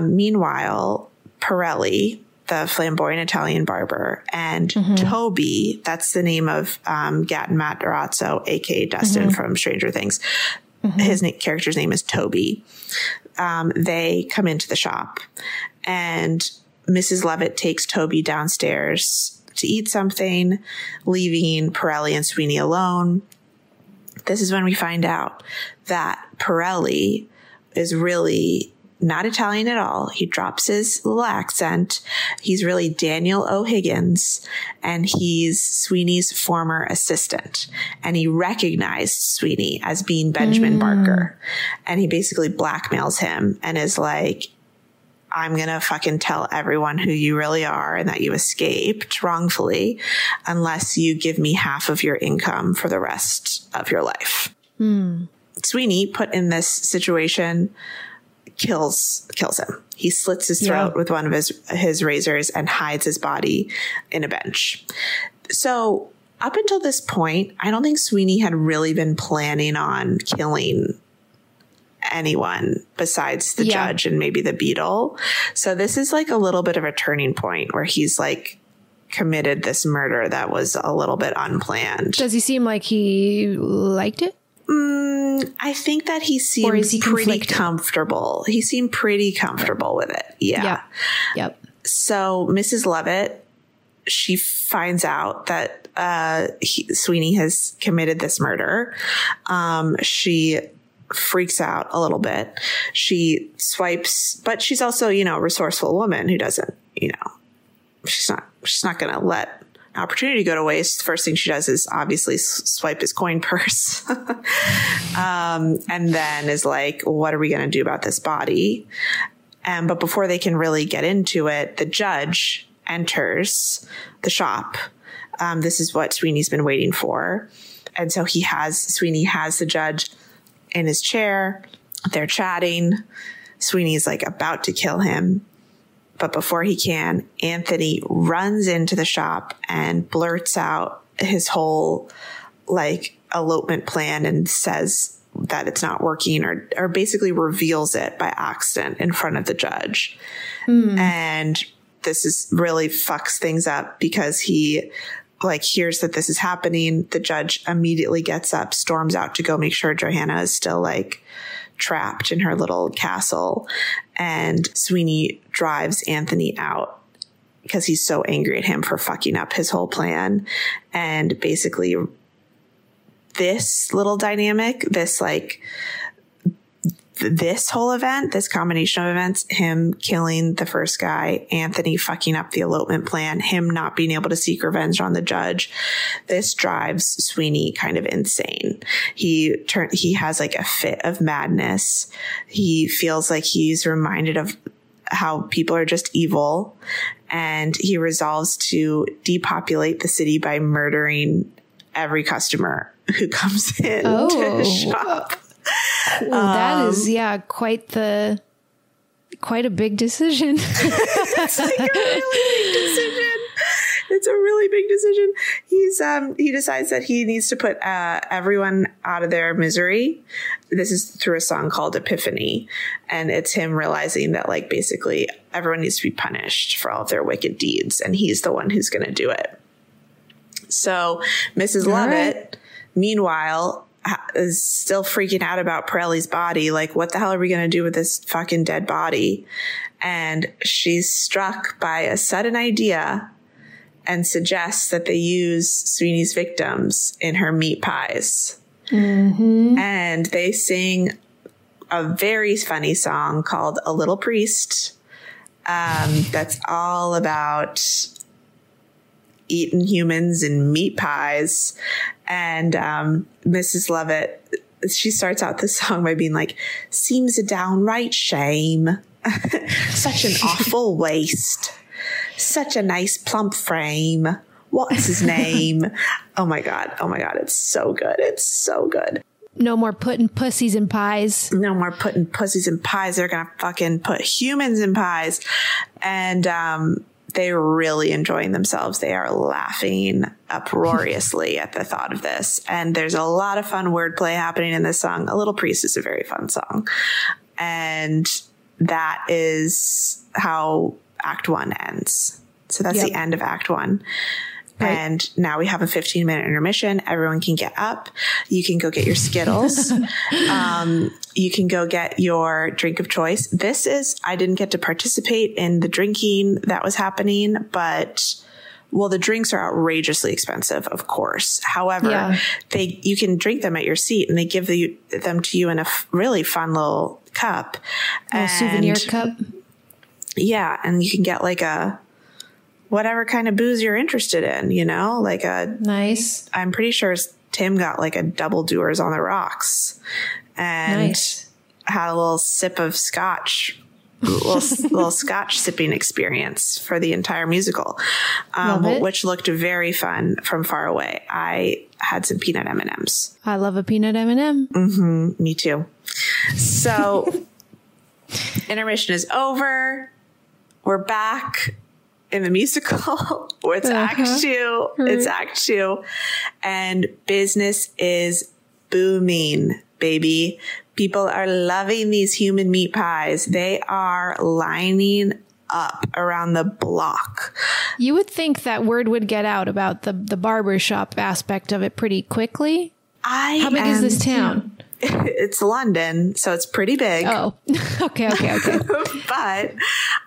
Meanwhile, Pirelli, the flamboyant Italian barber, and Toby, that's the name of Gaten Matarazzo, a.k.a. Dustin from Stranger Things. Mm-hmm. His character's name is Toby. They come into the shop, and Mrs. Lovett takes Toby downstairs to eat something, leaving Pirelli and Sweeney alone. This is when we find out that Pirelli is really not Italian at all. He drops his little accent. He's really Daniel O'Higgins, and he's Sweeney's former assistant. And he recognized Sweeney as being Benjamin Barker. And he basically blackmails him and is like, I'm going to fucking tell everyone who you really are and that you escaped wrongfully unless you give me half of your income for the rest of your life. Sweeney, put in this situation, kills him. He slits his throat with one of his razors and hides his body in a bench. So up until this point, I don't think Sweeney had really been planning on killing anyone besides the judge and maybe the beadle. So this is like a little bit of a turning point where he's like committed this murder that was a little bit unplanned. Does he seem like he liked it? I think that he seemed pretty comfortable. He seemed pretty comfortable with it. Yeah. So Mrs. Lovett, she finds out that Sweeney has committed this murder. She freaks out a little bit. She swipes, but she's also, you know, a resourceful woman who doesn't, you know, she's not going to let an opportunity go to waste. First thing she does is obviously swipe his coin purse. And then is like, what are we going to do about this body? But before they can really get into it, the judge enters the shop. This is what Sweeney's been waiting for. And so Sweeney has the judge in his chair. They're chatting. Sweeney's like about to kill him, but before he can, Anthony runs into the shop and blurts out his whole like elopement plan and says that it's not working, or basically reveals it by accident in front of the judge. And this is really fucks things up because he like hears that this is happening. The judge immediately gets up, storms out to go make sure Johanna is still like trapped in her little castle. And Sweeney drives Anthony out because he's so angry at him for fucking up his whole plan. And basically this little dynamic, this whole event, this combination of events, him killing the first guy, Anthony fucking up the elopement plan, him not being able to seek revenge on the judge, this drives Sweeney kind of insane. He has like a fit of madness. He feels like he's reminded of how people are just evil, and he resolves to depopulate the city by murdering every customer who comes in to his shop. Well, that is quite a big decision. It's like a really big decision. It's a really big decision. He's he decides that he needs to put everyone out of their misery. This is through a song called Epiphany, and it's him realizing that like basically everyone needs to be punished for all of their wicked deeds, and he's the one who's going to do it. So Mrs. Lovett, meanwhile, is still freaking out about Pirelli's body. Like, what the hell are we going to do with this fucking dead body? And she's struck by a sudden idea and suggests that they use Sweeney's victims in her meat pies. And they sing a very funny song called A Little Priest. That's all about eating humans and meat pies. And Mrs. Lovett, she starts out this song by being like, seems a downright shame. Such an awful waste. Such a nice plump frame. What's his name? Oh, my God. It's so good. No more putting pussies in pies. They're going to fucking put humans in pies. And they're really enjoying themselves. They are laughing uproariously at the thought of this. And there's a lot of fun wordplay happening in this song. A Little Priest is a very fun song. And that is how Act 1 ends. So that's the end of Act 1. Right. And now we have a 15-minute intermission. Everyone can get up. You can go get your Skittles. You can go get your drink of choice. I didn't get to participate in the drinking that was happening, but the drinks are outrageously expensive, of course. However, you can drink them at your seat, and they give them to you in a really fun little cup. A souvenir cup? Yeah. And you can get like a whatever kind of booze you're interested in, you know, like a nice. I'm pretty sure Tim got like a Double Doers on the rocks and nice. Had a little sip of scotch. little scotch sipping experience for the entire musical, which looked very fun from far away. I had some peanut M&Ms. I love a peanut M&M. Mm-hmm, me too. So intermission is over. We're back in the musical. It's Act Two. Right. It's Act Two. And business is booming, baby. People are loving these human meat pies. They are lining up around the block. You would think that word would get out about the barbershop aspect of it pretty quickly. How big is this town? It's London, so it's pretty big. Oh, okay. But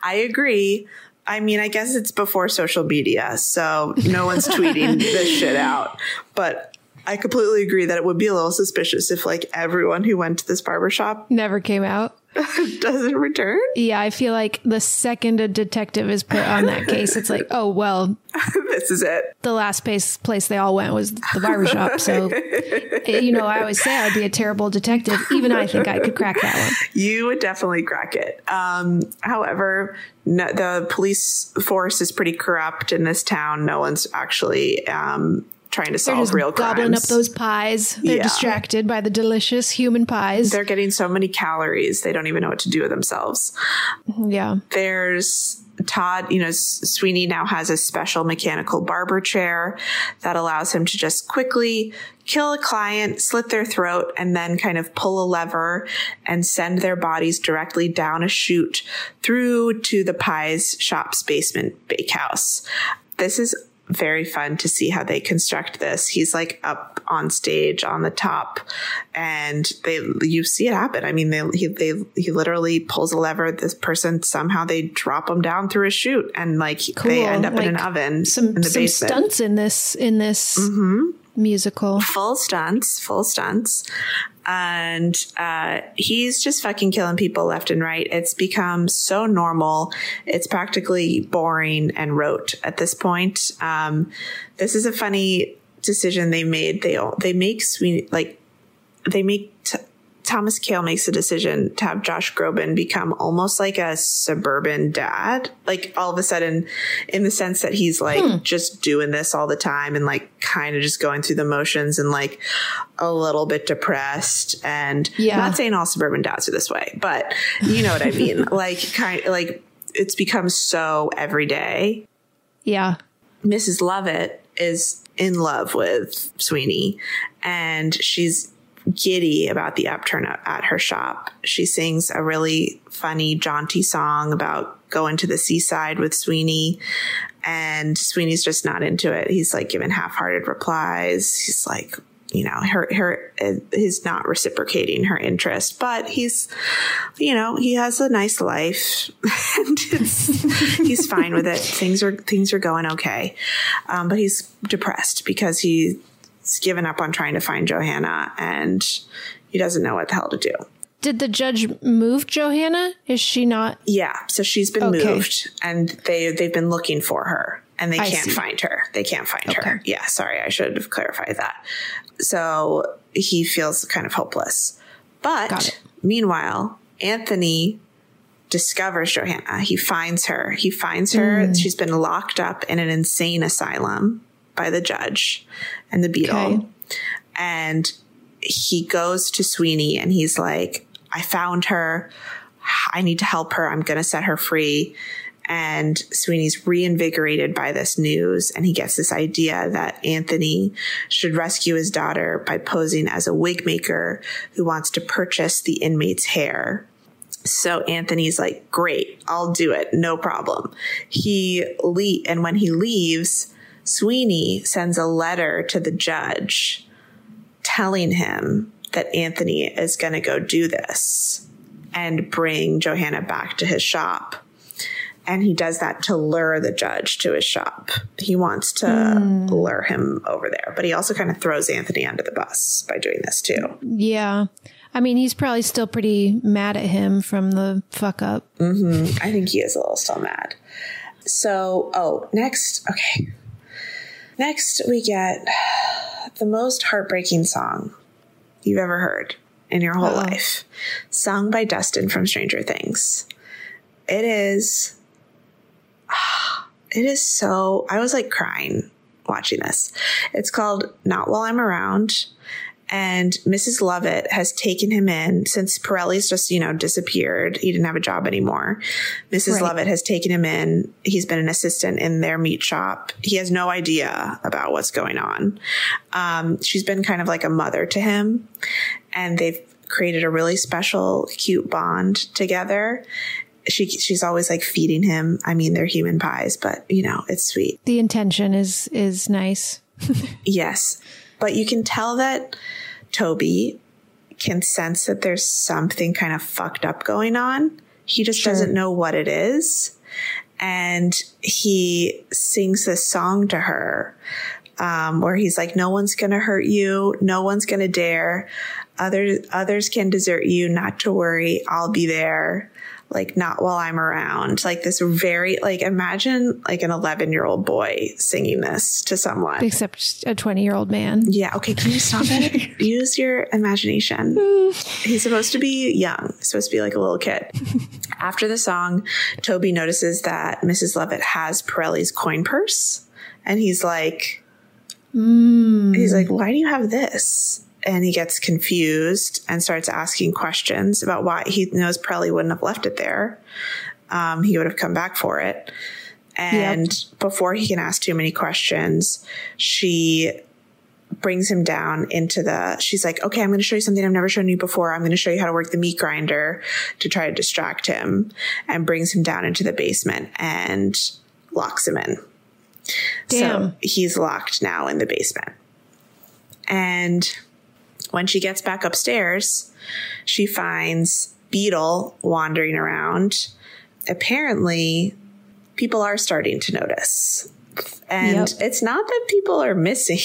I agree. I mean, I guess it's before social media, so no one's tweeting this shit out. But I completely agree that it would be a little suspicious if like everyone who went to this barbershop never came out. Doesn't return? Yeah, I feel like the second a detective is put on that case, it's like, oh, well, this is it. The last place they all went was the barbershop. So, you know, I always say I'd be a terrible detective. Even I think I could crack that one. You would definitely crack it. However, the police force is pretty corrupt in this town. No one's actually trying to solve real crimes. They're gobbling up those pies. They're distracted by the delicious human pies. They're getting so many calories, they don't even know what to do with themselves. Yeah. There's Todd, you know, Sweeney now has a special mechanical barber chair that allows him to just quickly kill a client, slit their throat, and then kind of pull a lever and send their bodies directly down a chute through to the pies shop's basement bakehouse. This is very fun to see how they construct this. He's like up on stage on the top, and you see it happen. I mean, he literally pulls a lever. This person, somehow they drop him down through a chute, and like they end up in an oven in the basement. Some stunts in this musical, full stunts, and he's just fucking killing people left and right. It's become so normal, it's practically boring and rote at this point. This is a funny decision they made. Thomas Kail makes a decision to have Josh Groban become almost like a suburban dad, like all of a sudden, in the sense that he's like just doing this all the time and like kind of just going through the motions and like a little bit depressed. And not saying all suburban dads are this way, but you know what I mean? Like kind of like it's become so everyday. Yeah. Mrs. Lovett is in love with Sweeney, and she's giddy about the upturn at her shop. She sings a really funny, jaunty song about going to the seaside with Sweeney, and Sweeney's just not into it. He's like giving half-hearted replies. He's like, you know, he's not reciprocating her interest, but he's, you know, he has a nice life and he's fine with it. Things are going okay. But he's depressed because he's given up on trying to find Johanna, and he doesn't know what the hell to do. Did the judge move Johanna? Is she not? Yeah. So she's been moved, and they've been looking for her, and they can't find her. They can't find her. Yeah. Sorry. I should have clarified that. So he feels kind of hopeless, but meanwhile, Anthony discovers Johanna. He finds her. She's been locked up in an insane asylum by the judge and the Beadle. And he goes to Sweeney and he's like, I found her. I need to help her. I'm going to set her free. And Sweeney's reinvigorated by this news, and he gets this idea that Anthony should rescue his daughter by posing as a wig maker who wants to purchase the inmate's hair. So Anthony's like, great, I'll do it. No problem. And when he leaves, Sweeney sends a letter to the judge telling him that Anthony is going to go do this and bring Johanna back to his shop. And he does that to lure the judge to his shop. He wants to lure him over there, but he also kind of throws Anthony under the bus by doing this too. Yeah. I mean, he's probably still pretty mad at him from the fuck up. Mm-hmm. I think he is a little still mad. So, next. Okay. Next, we get the most heartbreaking song you've ever heard in your whole life. Sung by Dustin from Stranger Things. It is so, I was like crying watching this. It's called Not While I'm Around. And Mrs. Lovett has taken him in since Pirelli's just, disappeared. He didn't have a job anymore. Mrs. Right. Lovett has taken him in. He's been an assistant in their meat shop. He has no idea about what's going on. She's been kind of like a mother to him. And they've created a really special, cute bond together. She's always like feeding him. I mean, they're human pies, but it's sweet. The intention is nice. Yes. But you can tell that Toby can sense that there's something kind of fucked up going on. He just doesn't know what it is. And he sings this song to her where he's like, no one's going to hurt you. No one's going to dare. Others can desert you. Not to worry. I'll be there. Like, not while I'm around. Like this very, like, imagine like an 11-year-old boy singing this to someone. Except a 20-year-old man. Yeah. Okay. Can you stop it? Use your imagination. He's supposed to be young. He's supposed to be like a little kid. After the song, Toby notices that Mrs. Lovett has Pirelli's coin purse. And he's like, why do you have this? And he gets confused and starts asking questions about why he knows Pirelli wouldn't have left it there. He would have come back for it. And before he can ask too many questions, she brings him down into she's like, okay, I'm going to show you something I've never shown you before. I'm going to show you how to work the meat grinder, to try to distract him, and brings him down into the basement and locks him in. Damn. So he's locked now in the basement. And when she gets back upstairs, she finds Beadle wandering around. Apparently, people are starting to notice. And it's not that people are missing.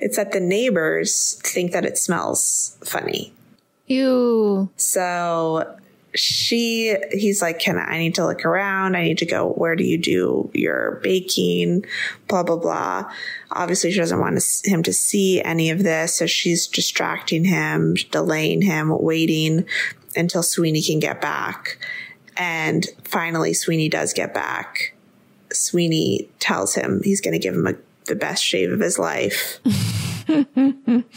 It's that the neighbors think that it smells funny. Ew. So he's like, I need to look around. I need to go. Where do you do your baking? Blah, blah, blah. Obviously, she doesn't want him to see any of this. So she's distracting him, delaying him, waiting until Sweeney can get back. And finally, Sweeney does get back. Sweeney tells him he's going to give him the best shave of his life.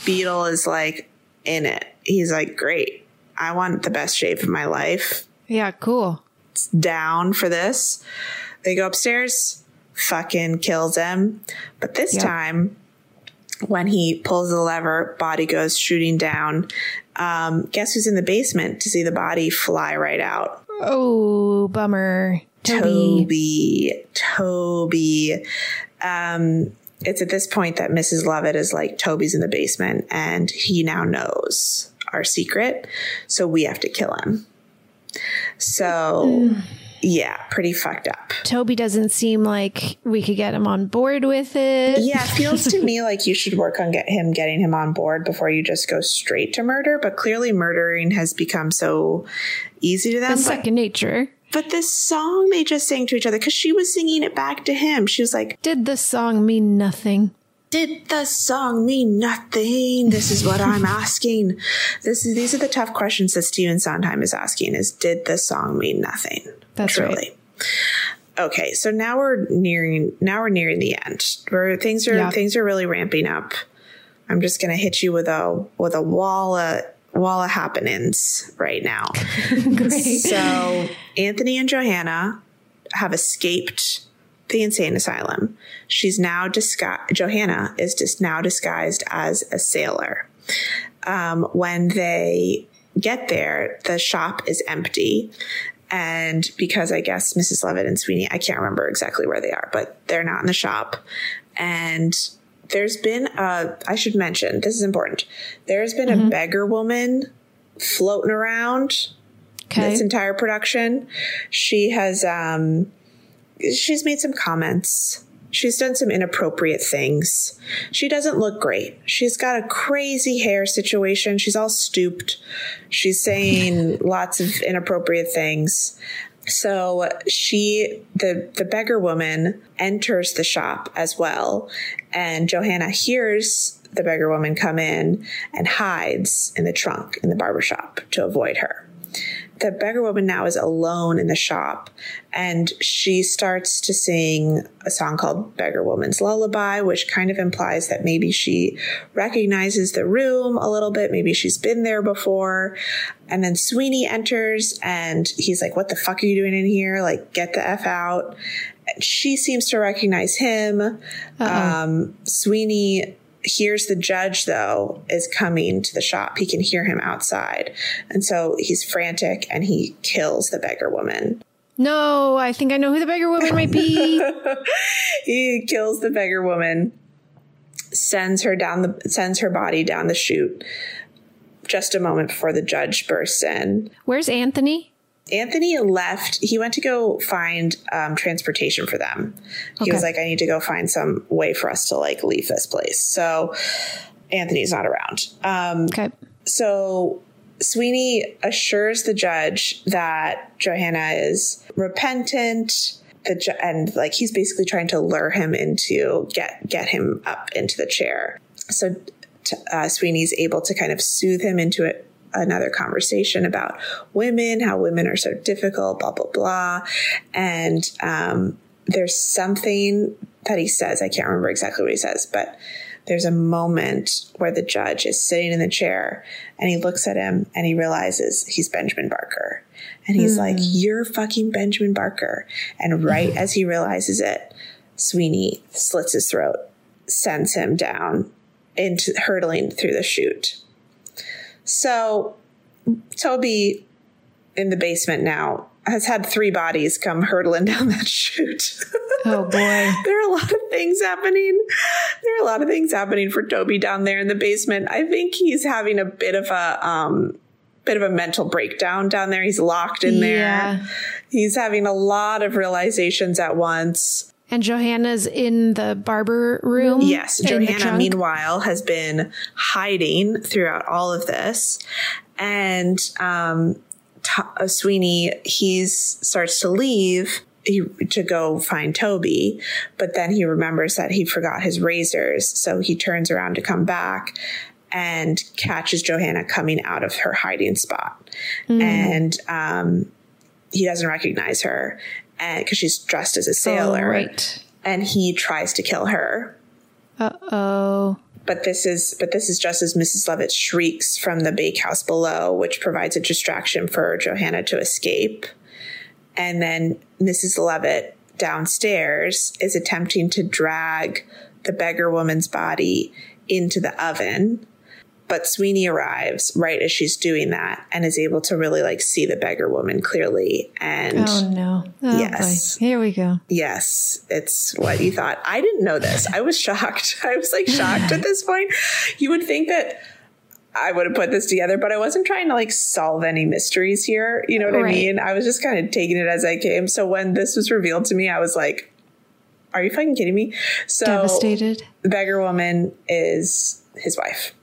Beadle is like in it. He's like, great. I want the best shape of my life. Yeah, cool. It's down for this. They go upstairs, fucking kills him. But this time, when he pulls the lever, body goes shooting down. Guess who's in the basement to see the body fly right out? Oh, bummer. Toby. It's at this point that Mrs. Lovett is like, Toby's in the basement, and he now knows our secret, so we have to kill him. So pretty fucked up. Toby doesn't seem like we could get him on board with it. Yeah, it feels to me like you should work on getting him on board before you just go straight to murder, but clearly murdering has become so easy to them. It's second nature. But this song they just sang to each other, because she was singing it back to him. She was like, did the song mean nothing? Did the song mean nothing? This is what I'm asking. These are the tough questions that Stephen Sondheim is asking, is did the song mean nothing? That's truly. Right. Okay. So now we're nearing the end, where things are really ramping up. I'm just going to hit you with a wall of happenings right now. So Anthony and Johanna have escaped the insane asylum. She's now disguised. Johanna is just now disguised as a sailor. When they get there, the shop is empty. And because I guess Mrs. Lovett and Sweeney, I can't remember exactly where they are, but they're not in the shop. And there's been I should mention, this is important. There's been a beggar woman floating around this entire production. She's made some comments She's done some inappropriate things. She doesn't look great. She's got a crazy hair situation. She's all stooped. She's saying lots of inappropriate things. So she, the beggar woman, enters the shop as well. And Johanna hears the beggar woman come in and hides in the trunk in the barbershop to avoid her. The beggar woman now is alone in the shop, and she starts to sing a song called Beggar Woman's Lullaby, which kind of implies that maybe she recognizes the room a little bit. Maybe she's been there before. And then Sweeney enters and he's like, what the fuck are you doing in here? Like, get the F out. She seems to recognize him. Sweeney hears the judge, though, is coming to the shop. He can hear him outside. And so he's frantic and he kills the beggar woman. No, I think I know who the beggar woman might be. He kills the beggar woman, sends her body down the chute just a moment before the judge bursts in. Where's Anthony? Anthony left. He went to go find transportation for them. He was like, I need to go find some way for us to like leave this place. So Anthony's not around. So Sweeney assures the judge that Johanna is repentant. And like, he's basically trying to lure him into get him up into the chair. So Sweeney's able to kind of soothe him into it. Another conversation about women, how women are so difficult, blah, blah, blah. And there's something that he says. I can't remember exactly what he says, but there's a moment where the judge is sitting in the chair and he looks at him and he realizes he's Benjamin Barker. And he's like, you're fucking Benjamin Barker. And right as he realizes it, Sweeney slits his throat, sends him down into hurtling through the chute. So Toby in the basement now has had three bodies come hurtling down that chute. Oh, boy. There are a lot of things happening. There are a lot of things happening for Toby down there in the basement. I think he's having a bit of a mental breakdown down there. He's locked in there. He's having a lot of realizations at once. And Johanna's in the barber room. Yes. Johanna, meanwhile, has been hiding throughout all of this. And Sweeney, starts to leave to go find Toby. But then he remembers that he forgot his razors. So he turns around to come back and catches Johanna coming out of her hiding spot. And he doesn't recognize her. Because she's dressed as a sailor. Oh, right. And he tries to kill her. Uh-oh. But this is just as Mrs. Lovett shrieks from the bakehouse below, which provides a distraction for Johanna to escape. And then Mrs. Lovett downstairs is attempting to drag the beggar woman's body into the oven. But Sweeney arrives right as she's doing that and is able to really like see the beggar woman clearly. And oh, no. Oh, yes. Boy. Here we go. Yes. It's what you thought. I didn't know this. I was shocked. I was like shocked at this point. You would think that I would have put this together, but I wasn't trying to like solve any mysteries here. You know what I mean? I was just kind of taking it as I came. So when this was revealed to me, I was like, are you fucking kidding me? So devastated. The beggar woman is his wife,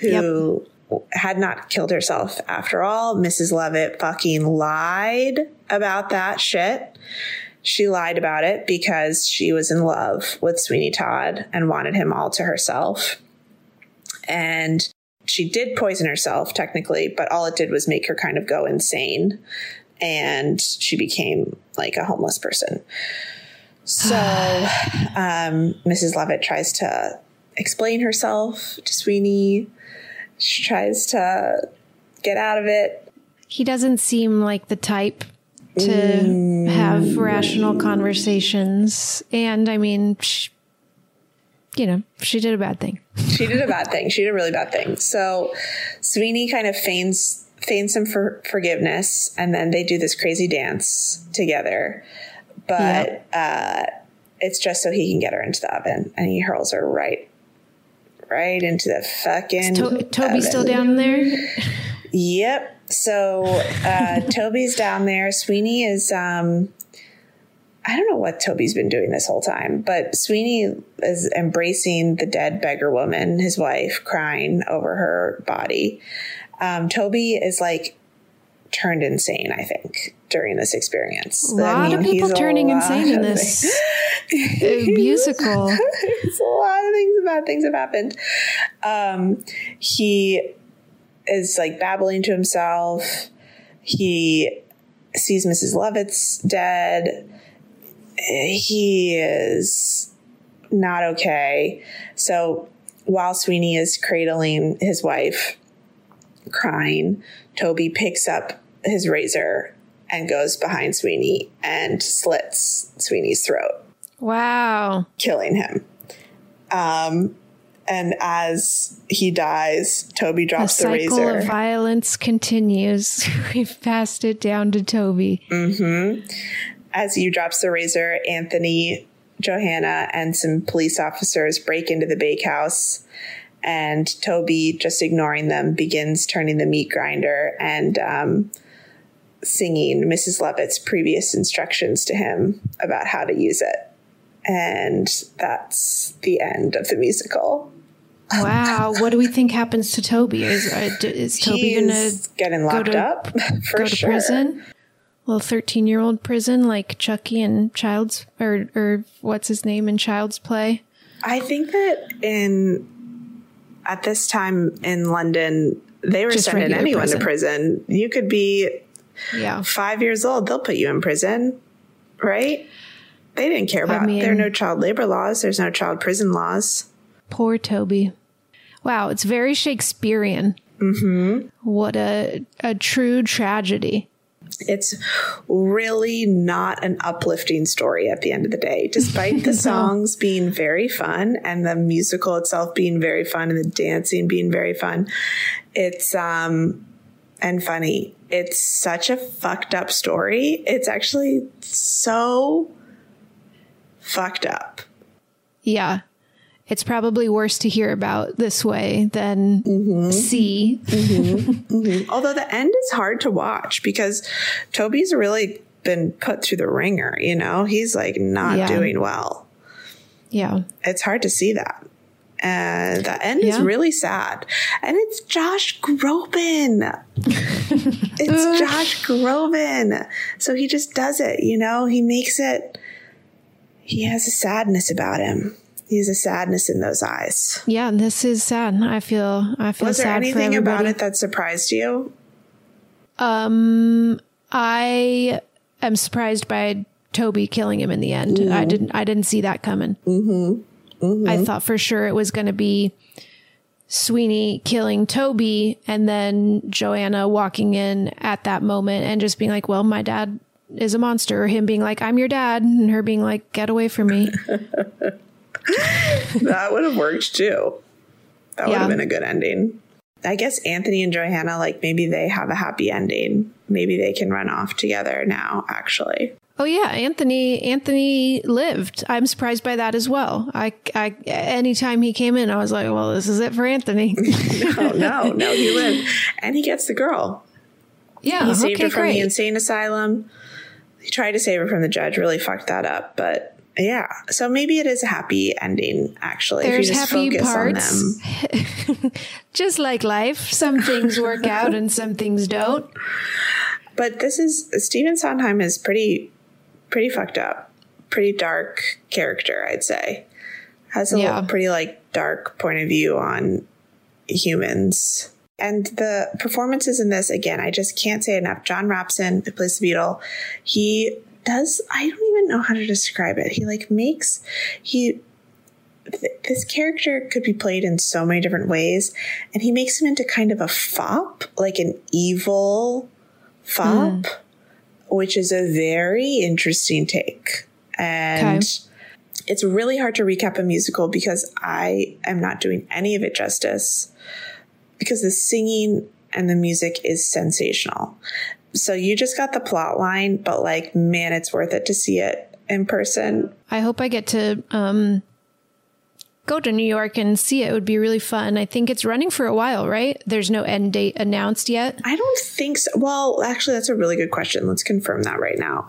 who had not killed herself after all. Mrs. Lovett fucking lied about that shit. She lied about it because she was in love with Sweeney Todd and wanted him all to herself. And she did poison herself technically, but all it did was make her kind of go insane. And she became like a homeless person. So Mrs. Lovett tries to explain herself to Sweeney. She tries to get out of it. He doesn't seem like the type to have rational conversations. And I mean, she did a bad thing. She did a bad thing. She did a really bad thing. So Sweeney kind of feigns some forgiveness. And then they do this crazy dance together. But it's just so he can get her into the oven. And he hurls her right into the fucking Toby's still down there? Yep. So Toby's down there. Sweeney is I don't know what Toby's been doing this whole time, but Sweeney is embracing the dead beggar woman, his wife, crying over her body. Toby is like turned insane, I think, during this experience. A lot of people turning insane in this musical. It's a lot of things, bad things have happened. He is like babbling to himself. He sees Mrs. Lovett's dead. He is not okay. So while Sweeney is cradling his wife, crying, Toby picks up his razor and goes behind Sweeney and slits Sweeney's throat. Wow. Killing him. And as he dies, Toby drops the razor. The cycle of violence continues. We've passed it down to Toby. Mm-hmm. As he drops the razor, Anthony, Johanna, and some police officers break into the bakehouse, and Toby, just ignoring them, begins turning the meat grinder and singing Mrs. Lovett's previous instructions to him about how to use it. And that's the end of the musical. Wow. What do we think happens to Toby? Is Toby going to getting locked up for go to sure. prison? Little 13-year-old prison like Chucky and Child's or what's his name in Child's Play? I think that at this time in London, they were just sending anyone to prison. You could be 5 years old. They'll put you in prison, right? They didn't care about it. There are no child labor laws. There's no child prison laws. Poor Toby. Wow. It's very Shakespearean. Mm-hmm. What a true tragedy. It's really not an uplifting story at the end of the day, despite the no. songs being very fun and the musical itself being very fun and the dancing being very fun. It's and funny. It's such a fucked up story. It's actually so fucked up. Yeah. It's probably worse to hear about this way than see. Mm-hmm. Mm-hmm. Although the end is hard to watch because Toby's really been put through the ringer, you know? He's like not doing well. Yeah. It's hard to see that. And the end is really sad. And it's Josh Groban. It's Josh Groban. So he just does it, you know? He makes it. He has a sadness about him. There's a sadness in those eyes. Yeah, this is sad. I feel sad. Was there sad anything about it that surprised you? I am surprised by Toby killing him in the end. Mm-hmm. I didn't see that coming. Mm-hmm. Mm-hmm. I thought for sure it was going to be Sweeney killing Toby and then Joanna walking in at that moment and just being like, "Well, my dad is a monster," or him being like, "I'm your dad," and her being like, "Get away from me." That would have worked too. That would have been a good ending. I guess Anthony and Johanna, like maybe they have a happy ending. Maybe they can run off together now, actually. Oh yeah. Anthony lived. I'm surprised by that as well. I anytime he came in, I was like, well, this is it for Anthony. No, he lived. And he gets the girl. Yeah. He saved her from the insane asylum. He tried to save her from the judge, really fucked that up, but yeah. So maybe it is a happy ending, actually. There's if you just happy focus parts. On them. Just like life, some things work out and some things don't. But this is Stephen Sondheim is pretty fucked up, pretty dark character, I'd say. Has a pretty like dark point of view on humans. And the performances in this, again, I just can't say enough. John Rapson, who plays the Beadle, I don't even know how to describe it. He like makes, this character could be played in so many different ways, and he makes him into kind of a fop, like an evil fop, which is a very interesting take. And it's really hard to recap a musical because I am not doing any of it justice because the singing and the music is sensational. So you just got the plot line, but like, man, it's worth it to see it in person. I hope I get to go to New York and see it. It would be really fun. I think it's running for a while, right? There's no end date announced yet. I don't think so. Well, actually, that's a really good question. Let's confirm that right now.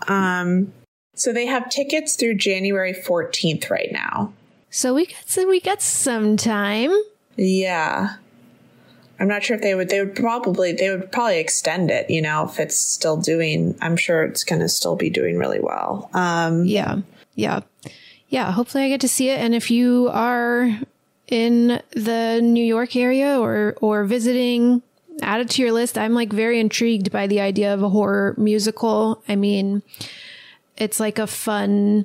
So they have tickets through January 14th right now. So we got some time. Yeah. I'm not sure if they would probably extend it, you know, if it's still doing, I'm sure it's going to still be doing really well. Yeah. Hopefully I get to see it. And if you are in the New York area or visiting, add it to your list. I'm like very intrigued by the idea of a horror musical. I mean, it's like a fun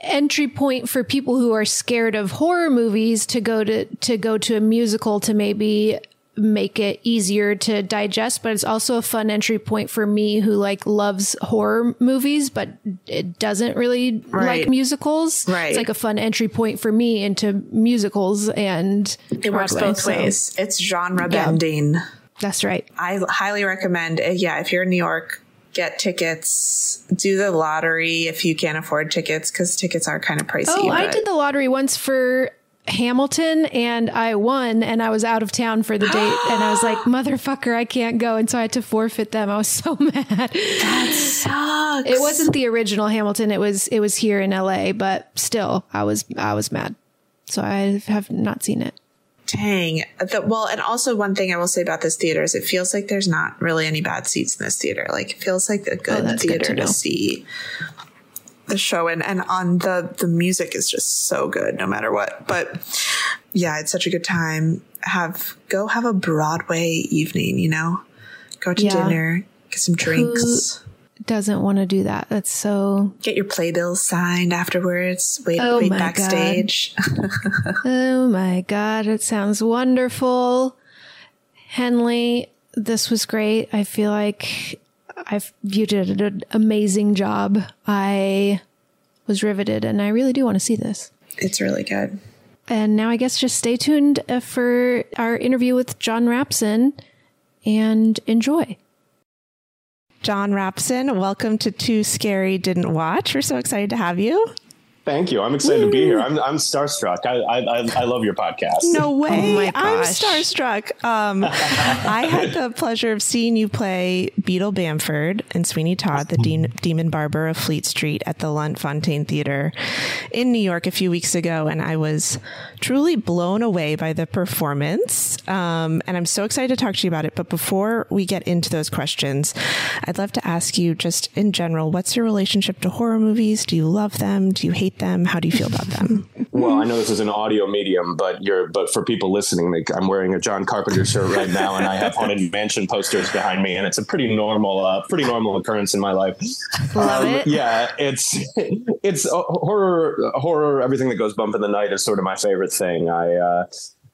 entry point for people who are scared of horror movies to go to a musical to maybe make it easier to digest. But it's also a fun entry point for me who like loves horror movies, but it doesn't really like musicals. Right. It's like a fun entry point for me into musicals, and it works both ways. It's genre bending. That's right. I highly recommend. Yeah. If you're in New York, get tickets, do the lottery if you can't afford tickets, because tickets are kind of pricey. Oh, but I did the lottery once for Hamilton and I won, and I was out of town for the date, and I was like, motherfucker, I can't go. And so I had to forfeit them. I was so mad. That sucks. It wasn't the original Hamilton. It was here in LA, but still I was mad. So I have not seen it. Dang. Well, and also one thing I will say about this theater is it feels like there's not really any bad seats in this theater. Like, it feels like a good theater to see the show in, and on the music is just so good no matter what. But yeah, it's such a good time. Have a Broadway evening, you know, go to dinner, get some drinks. Who doesn't want to do that? That's so. Get your playbills signed afterwards. Wait backstage. Oh my God. It sounds wonderful. Henley, this was great. I feel like you did an amazing job. I was riveted, and I really do want to see this. It's really good. And now I guess just stay tuned for our interview with John Rapson and enjoy. John Rapson, welcome to Too Scary Didn't Watch. We're so excited to have you. Thank you. I'm excited to be here. I'm starstruck. I love your podcast. No way. Oh my gosh. I'm starstruck. I had the pleasure of seeing you play Beadle Bamford and Sweeney Todd, the Demon Barber of Fleet Street, at the Lunt-Fontanne Theatre in New York a few weeks ago. And I was truly blown away by the performance. And I'm so excited to talk to you about it. But before we get into those questions, I'd love to ask you just in general, what's your relationship to horror movies? Do you love them? Do you hate them? How do you feel about them? Well, I know this is an audio medium, but for people listening, like, I'm wearing a John Carpenter shirt right now, and I have Haunted Mansion posters behind me, and it's a pretty normal occurrence in my life. Love it. Yeah, it's horror. Everything that goes bump in the night is sort of my favorite thing.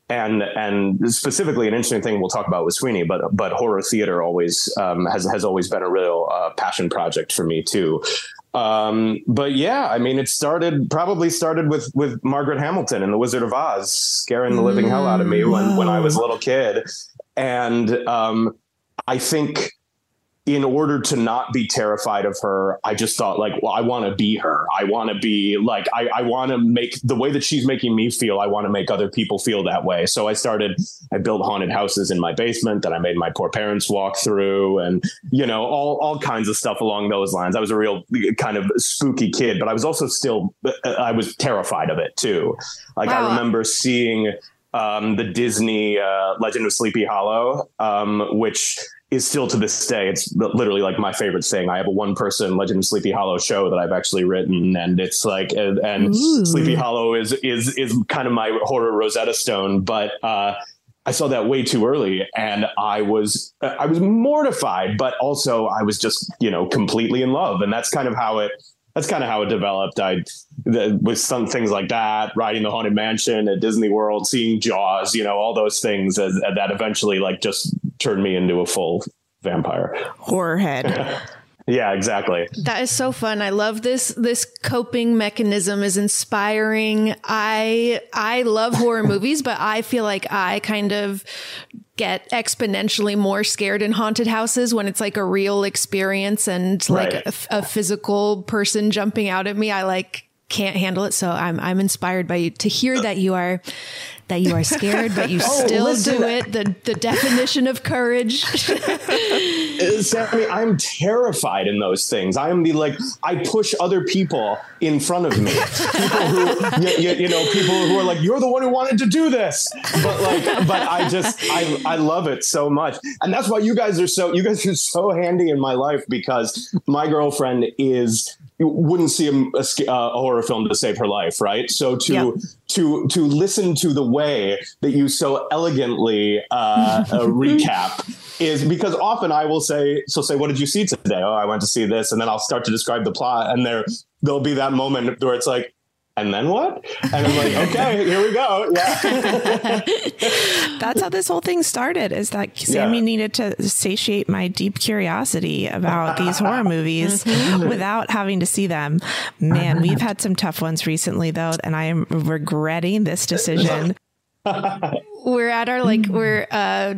And specifically, an interesting thing we'll talk about with Sweeney, but horror theater always has always been a real passion project for me too. But yeah, I mean, it probably started with Margaret Hamilton and The Wizard of Oz scaring the living hell out of me when I was a little kid. And I think in order to not be terrified of her, I just thought, like, well, I want to be her. I want to be like, I want to make the way that she's making me feel. I want to make other people feel that way. So I built haunted houses in my basement that I made my poor parents walk through, and, you know, all kinds of stuff along those lines. I was a real kind of spooky kid, but I was also still, I was terrified of it too. Like, wow. I remember seeing the Disney Legend of Sleepy Hollow, which is still to this day, it's literally like my favorite thing. I have a one-person Legend of Sleepy Hollow show that I've actually written, and it's like, and Sleepy Hollow is kind of my horror Rosetta Stone. But I saw that way too early, and I was mortified, but also I was just, you know, completely in love, and that's kind of how it developed. With some things like that, riding the Haunted Mansion at Disney World, seeing Jaws, you know, all those things that eventually like just turned me into a full vampire horror head. Yeah, exactly. That is so fun. I love this coping mechanism is inspiring. I love horror movies, but I feel like I kind of get exponentially more scared in haunted houses when it's like a real experience and like a physical person jumping out at me. I like can't handle it. So I'm inspired by you to hear that you are scared, but you still do it. The definition of courage. Sammy, I'm terrified in those things. I am the, like, I push other people in front of me. People who, people who are like, you're the one who wanted to do this. But like, I love it so much. And that's why you guys are so handy in my life, because my girlfriend wouldn't see a horror film to save her life. Right. So to listen to the way that you so elegantly recap is, because often I will say, what did you see today? Oh, I went to see this. And then I'll start to describe the plot. And there'll be that moment where it's like, and then what? And I'm like, okay, here we go. Yeah. That's how this whole thing started, is that Sammy needed to satiate my deep curiosity about these horror movies without having to see them. Man, we've had some tough ones recently, though, and I am regretting this decision. We're at our, like,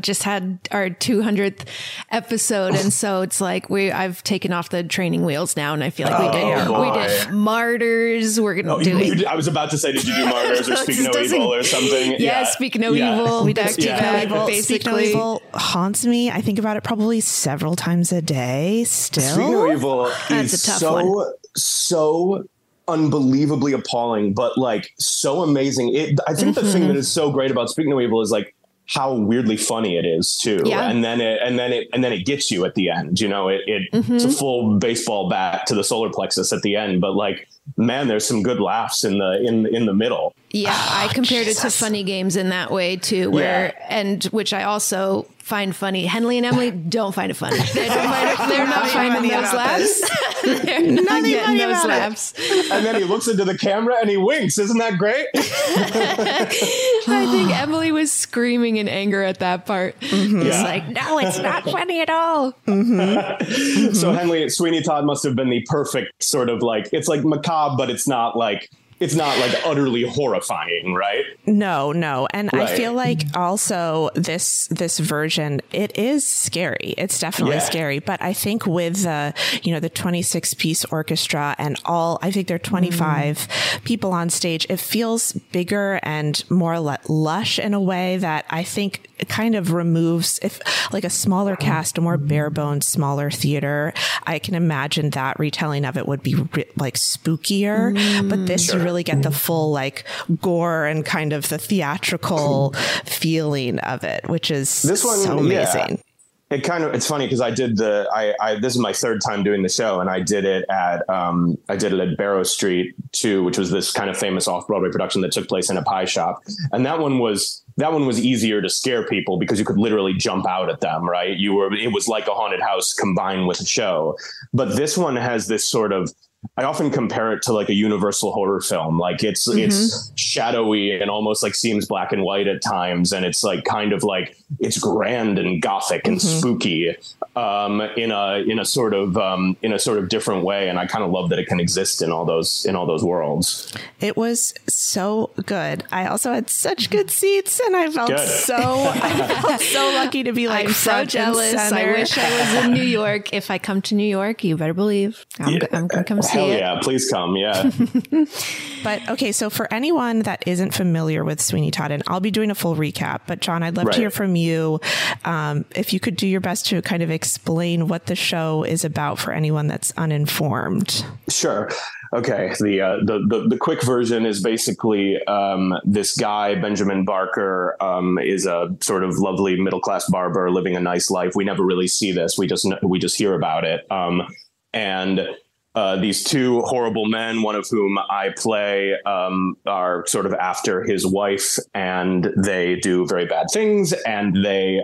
just had our 200th episode. And so it's like, I've taken off the training wheels now. And I feel like we did Martyrs. We're going to do it. I was about to say, did you do Martyrs or Speak No Evil or something? Yeah. Speak No Evil. We did Speak No Evil. Basically. Speak No Evil haunts me. I think about it probably several times a day still. Speak No Evil is so unbelievably appalling, but like so amazing. I think the thing that is so great about Speak No Evil is like how weirdly funny it is too. Yeah. And then it gets you at the end, it's a full baseball bat to the solar plexus at the end, but like, man, there's some good laughs in the middle. Yeah. I compared it to Funny Games in that way too, which I also find funny. Henley and Emily don't find it funny. They're not finding those laughs. They're not getting those laughs. And then he looks into the camera and he winks. Isn't that great? I think Emily was screaming in anger at that part. Mm-hmm. Yeah. It's like, no, it's not funny at all. Mm-hmm. So Henley, Sweeney Todd must have been the perfect sort of like, it's like macabre, but it's not like utterly horrifying, right? No. And right. I feel like also this version, it is scary. It's definitely scary. But I think with the 26-piece orchestra and I think there are 25 people on stage, it feels bigger and more lush in a way that I think kind of removes, if like a smaller cast, a more bare bones, smaller theater. I can imagine that retelling of it would be like spookier, but this you really get the full like gore and kind of the theatrical feeling of it, which is so amazing. It kind of, it's funny because I did this is my third time doing the show, and I did it at Barrow Street 2, which was this kind of famous off-Broadway production that took place in a pie shop. And that one was easier to scare people because you could literally jump out at them, right? It was like a haunted house combined with a show. But this one has this sort of, I often compare it to like a universal horror film. Like it's shadowy and almost like seems black and white at times. And it's like kind of like it's grand and gothic and spooky in a sort of different way. And I kind of love that it can exist in all those worlds. It was so good. I also had such good seats, and I felt so lucky to be like, I'm so jealous. I wish I was in New York. If I come to New York, you better believe I'm going to come. Hell yeah, please come. Yeah. But okay, so for anyone that isn't familiar with Sweeney Todd, and I'll be doing a full recap, but John, I'd love to hear from you. If you could do your best to kind of explain what the show is about for anyone that's uninformed. Sure. Okay. The quick version is basically this guy, Benjamin Barker, is a sort of lovely middle-class barber living a nice life. We never really see this. We just hear about it. And these two horrible men, one of whom I play, are sort of after his wife, and they do very bad things, and they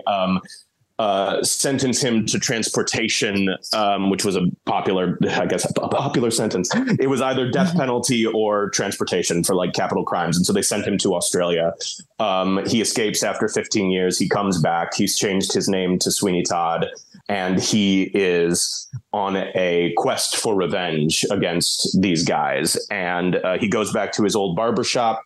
sentence him to transportation, which was a popular sentence. It was either death penalty or transportation for like capital crimes. And so they sent him to Australia. He escapes after 15 years. He comes back. He's changed his name to Sweeney Todd, and he is on a quest for revenge against these guys. And he goes back to his old barbershop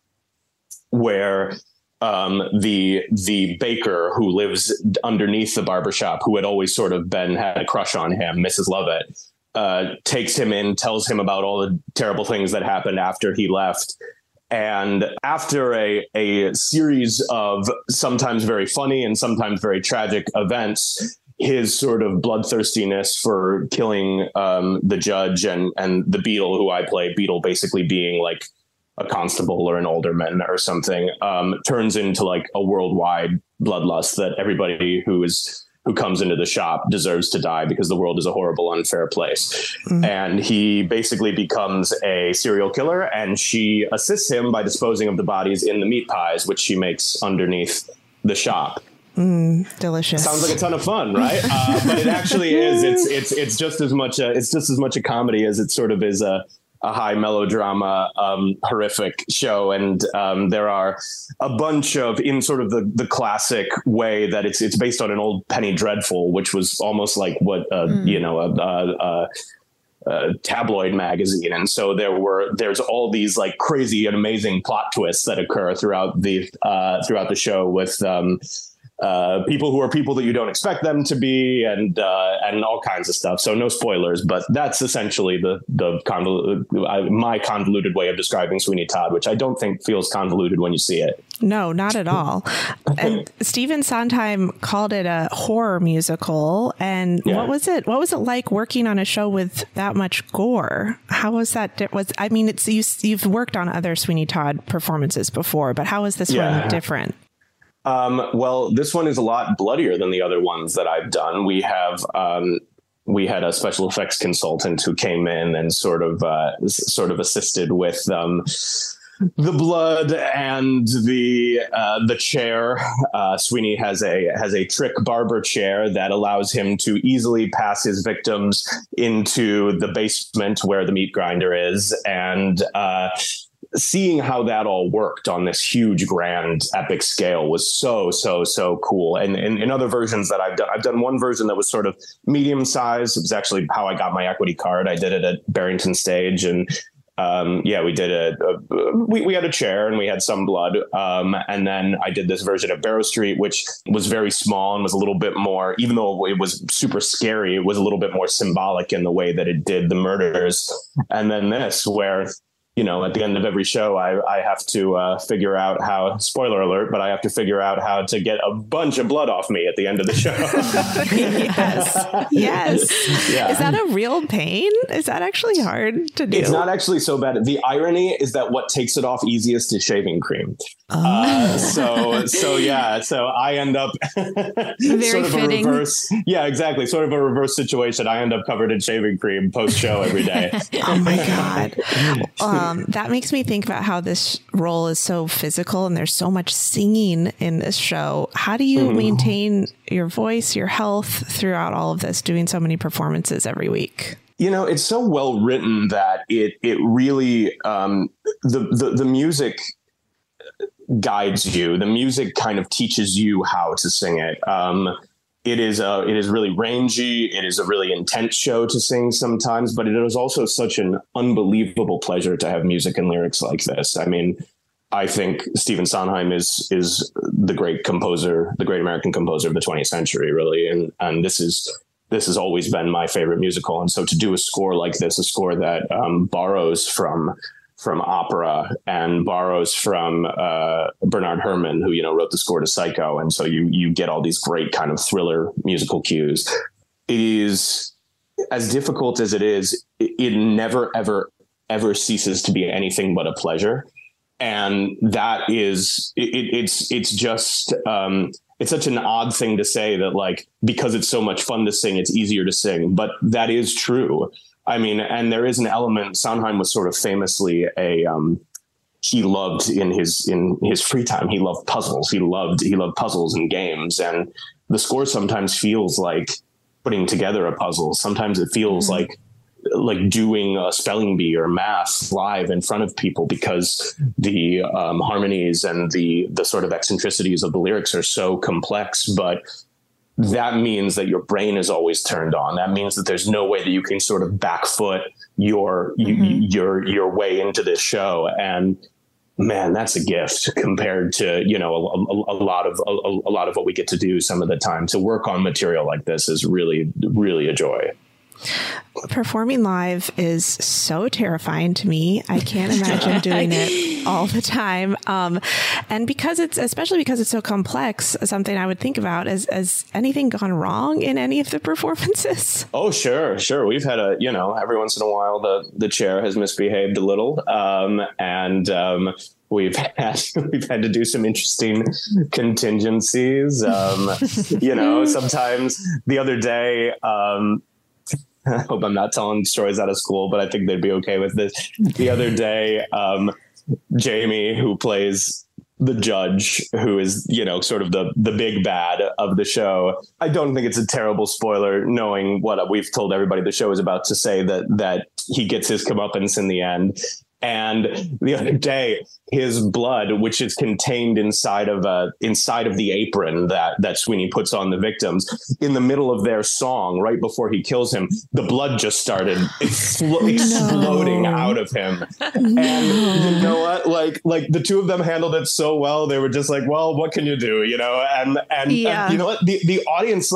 where the baker who lives underneath the barbershop, who had always sort of had a crush on him, Mrs. Lovett, takes him in, tells him about all the terrible things that happened after he left. And after a series of sometimes very funny and sometimes very tragic events, his sort of bloodthirstiness for killing the judge and the Beadle who I play, Beadle basically being like a constable or an alderman or something, turns into like a worldwide bloodlust that everybody who comes into the shop deserves to die because the world is a horrible, unfair place. Mm-hmm. And he basically becomes a serial killer, and she assists him by disposing of the bodies in the meat pies, which she makes underneath the shop. Delicious. Sounds like a ton of fun, right? But it actually is. It's just as much a comedy as it sort of is a high melodrama, horrific show. And there are a bunch of, in sort of the classic way that it's based on an old Penny Dreadful, which was almost like what, a tabloid magazine. And so there's all these like crazy and amazing plot twists that occur throughout the show with people who are people that you don't expect them to be, and all kinds of stuff. So no spoilers, but that's essentially my convoluted way of describing Sweeney Todd, which I don't think feels convoluted when you see it. No, not at all. And Stephen Sondheim called it a horror musical. And yeah. What was it? What was it like working on a show with that much gore? How was that? You've worked on other Sweeney Todd performances before, but how is this one different? Well, this one is a lot bloodier than the other ones that I've done. We have we had a special effects consultant who came in and sort of assisted with the blood and the chair. Sweeney has a trick barber chair that allows him to easily pass his victims into the basement where the meat grinder is, and seeing how that all worked on this huge, grand, epic scale was so cool. And in other versions that I've done one version that was sort of medium size. It was actually how I got my equity card. I did it at Barrington Stage, and we did we had a chair and we had some blood. And then I did this version of Barrow Street, which was very small and was a little bit more, even though it was super scary, it was a little bit more symbolic in the way that it did the murders. And then this, where, you know, at the end of every show, I have to figure out how, spoiler alert, but I have to figure out how to get a bunch of blood off me at the end of the show. Yes. Yeah. Is that a real pain? Is that actually hard to do? It's not actually so bad. The irony is that what takes it off easiest is shaving cream. Oh. So I end up sort of fitting. A reverse. Yeah, exactly. Sort of a reverse situation. I end up covered in shaving cream post show every day. Oh, my God. That makes me think about how this role is so physical and there's so much singing in this show. How do you maintain your voice, your health throughout all of this, doing so many performances every week? You know, it's so well written that it really the music guides you. The music kind of teaches you how to sing it. It is really rangy. It is a really intense show to sing sometimes, but it is also such an unbelievable pleasure to have music and lyrics like this. I mean, I think Stephen Sondheim is the great composer, the great American composer of the 20th century, really. And this has always been my favorite musical. And so to do a score like this, a score that borrows from opera and borrows from Bernard Herrmann, who, you know, wrote the score to Psycho. And so you get all these great kind of thriller musical cues. It is, as difficult as it is, it never, ever, ever ceases to be anything but a pleasure. And that is, it's just, it's such an odd thing to say that, like, because it's so much fun to sing, it's easier to sing. But that is true. I mean, and there is an element. Sondheim was sort of famously he loved in his free time. He loved puzzles. He loved puzzles and games. And the score sometimes feels like putting together a puzzle. Sometimes it feels like doing a spelling bee or math live in front of people, because the harmonies and the sort of eccentricities of the lyrics are so complex, but that means that your brain is always turned on. That means that there's no way that you can sort of backfoot your way into this show. And man, that's a gift compared to, you know, a lot of what we get to do some of the time. To work on material like this is really, really a joy. Performing live is so terrifying to me. I can't imagine doing it all the time. And because it's so complex, something I would think about is, has anything gone wrong in any of the performances? Oh, sure. We've had every once in a while, the chair has misbehaved a little. We've had to do some interesting contingencies. Sometimes the other day, I hope I'm not telling stories out of school, but I think they'd be okay with this. The other day, Jamie, who plays the judge, who is, sort of the big bad of the show. I don't think it's a terrible spoiler, knowing what we've told everybody the show is about to say, that he gets his comeuppance in the end. And the other day, his blood, which is contained inside of the apron that Sweeney puts on the victims, in the middle of their song, right before he kills him, the blood just started exploding out of him. No. And you know what? Like the two of them handled it so well. They were just like, "Well, what can you do?" And you know what? The audience,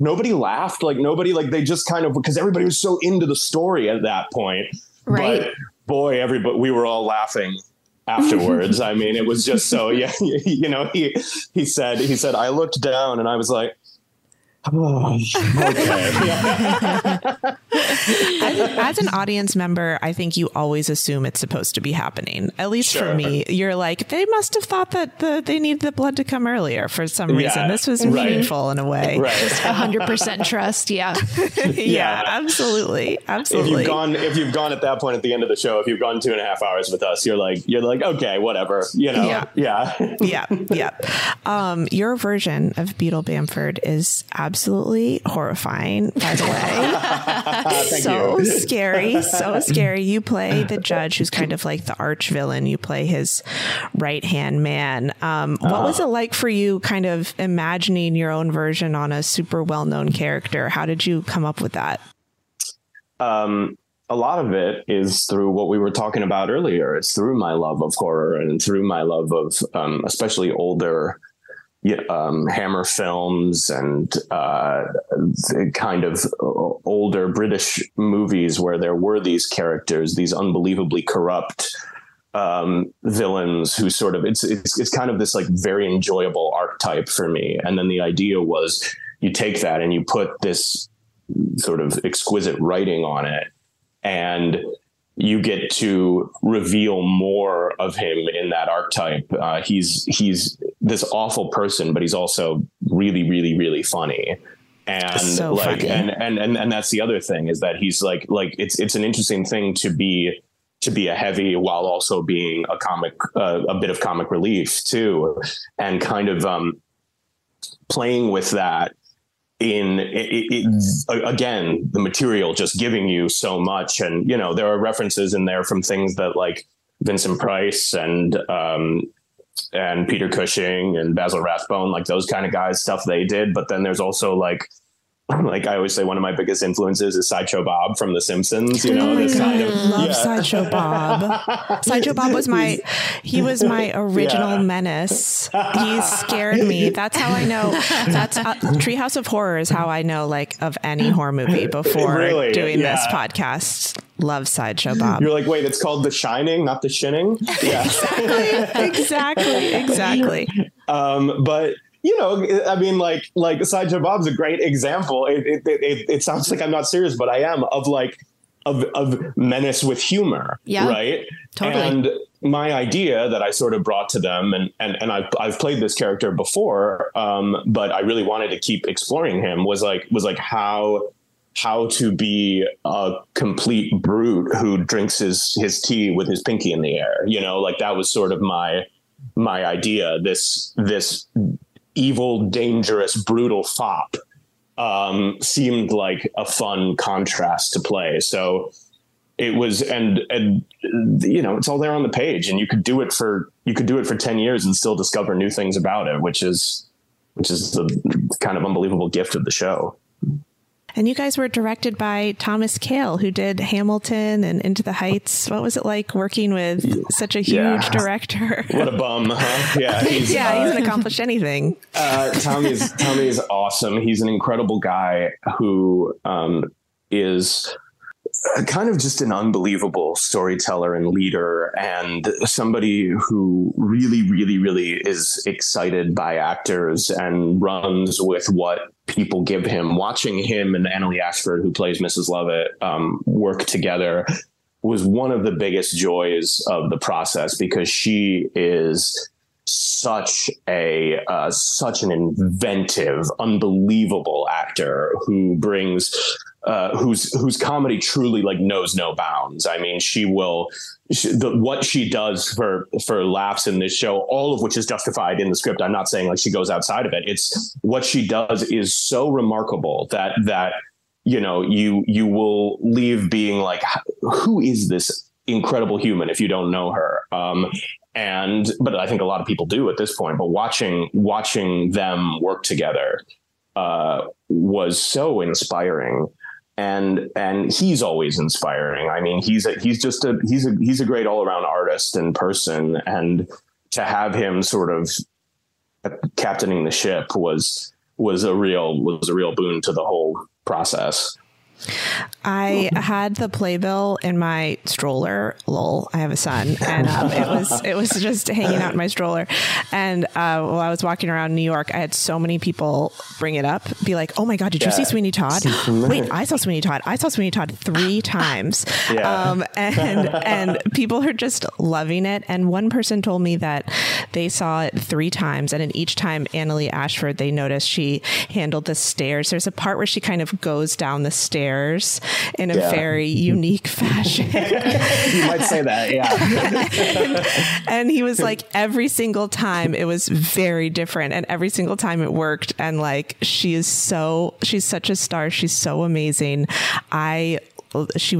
nobody laughed. Nobody they just kind of, because everybody was so into the story at that point, right? But, boy, everybody, we were all laughing afterwards. I mean, it was just so, he said, I looked down and I was like, oh, okay. As an audience member, I think you always assume it's supposed to be happening. At least for me, you're like, they must have thought that they needed the blood to come earlier for some reason. This was meaningful in a way. Right. 100% trust. Yeah. Yeah, absolutely. Absolutely. If you've gone at that point at the end of the show, if you've gone 2.5 hours with us, you're like, okay, whatever, Yeah. Your version of Beadle Bamford is absolutely horrifying, by the way. So scary. You play the judge, who's kind of like the arch villain. You play his right hand man. What was it like for you kind of imagining your own version on a super well-known character? How did you come up with that? A lot of it is through what we were talking about earlier. It's through my love of horror and through my love of especially older Hammer films and kind of older British movies where there were these characters, these unbelievably corrupt villains who sort of, it's kind of this very enjoyable archetype for me. And then the idea was, you take that and you put this sort of exquisite writing on it, and you get to reveal more of him in that archetype. He's this awful person, but he's also really, really, really funny. And so funny. And that's the other thing, is that he's it's an interesting thing to be a heavy while also being a comic, a bit of comic relief too, and kind of playing with that. Again, the material just giving you so much. And, there are references in there from things that Vincent Price and Peter Cushing and Basil Rathbone, those kind of guys, stuff they did. But then there's also I always say one of my biggest influences is Sideshow Bob from The Simpsons. I love Sideshow Bob. Sideshow Bob was my original menace. He scared me. That's how I know. That's Treehouse of Horror is how I know of any horror movie before doing this podcast. Love Sideshow Bob. You're like, wait, it's called The Shining, not The Shinning. Yeah. Exactly. But. Sideshow Bob's a great example. It sounds like I'm not serious, but I am, of menace with humor. Yeah, right. Totally. And my idea that I sort of brought to them, and I've played this character before, but I really wanted to keep exploring him, was how to be a complete brute who drinks his tea with his pinky in the air. That was sort of my idea. This evil, dangerous, brutal fop seemed like a fun contrast to play. So it was, and it's all there on the page, and you could do it for 10 years and still discover new things about it, which is the kind of unbelievable gift of the show. And you guys were directed by Thomas Kail, who did Hamilton and Into the Heights. What was it like working with such a huge director? What a bum, huh? Yeah, he hasn't accomplished anything. Tommy's awesome. He's an incredible guy who is kind of just an unbelievable storyteller and leader, and somebody who really, really, really is excited by actors and runs with what people give him. Watching him and Annaleigh Ashford, who plays Mrs. Lovett, work together was one of the biggest joys of the process, because she is such an inventive, unbelievable actor who brings whose comedy truly like knows no bounds. I mean, what she does for laughs in this show, all of which is justified in the script. I'm not saying like she goes outside of it. It's what she does is so remarkable that you know, you will leave being like, who is this incredible human if you don't know her? But I think a lot of people do at this point. But watching them work together was so inspiring, and he's always inspiring. I mean, he's a great all around artist and person, and to have him sort of captaining the ship was a real boon to the whole process. I had the playbill in my stroller. Lol, I have a son, and it was just hanging out in my stroller. And while I was walking around New York, I had so many people bring it up, be like, "Oh my God, did you see Sweeney Todd? Wait, I saw Sweeney Todd. I saw Sweeney Todd 3 times." And people are just loving it. And one person told me that they saw it 3 times, and in each time, Annaleigh Ashford, they noticed she handled the stairs. There's a part where she kind of goes down the stairs in a very unique fashion. You might say that, yeah. And he was like, every single time it was very different, and every single time it worked. And like, she's such a star. She's so amazing. She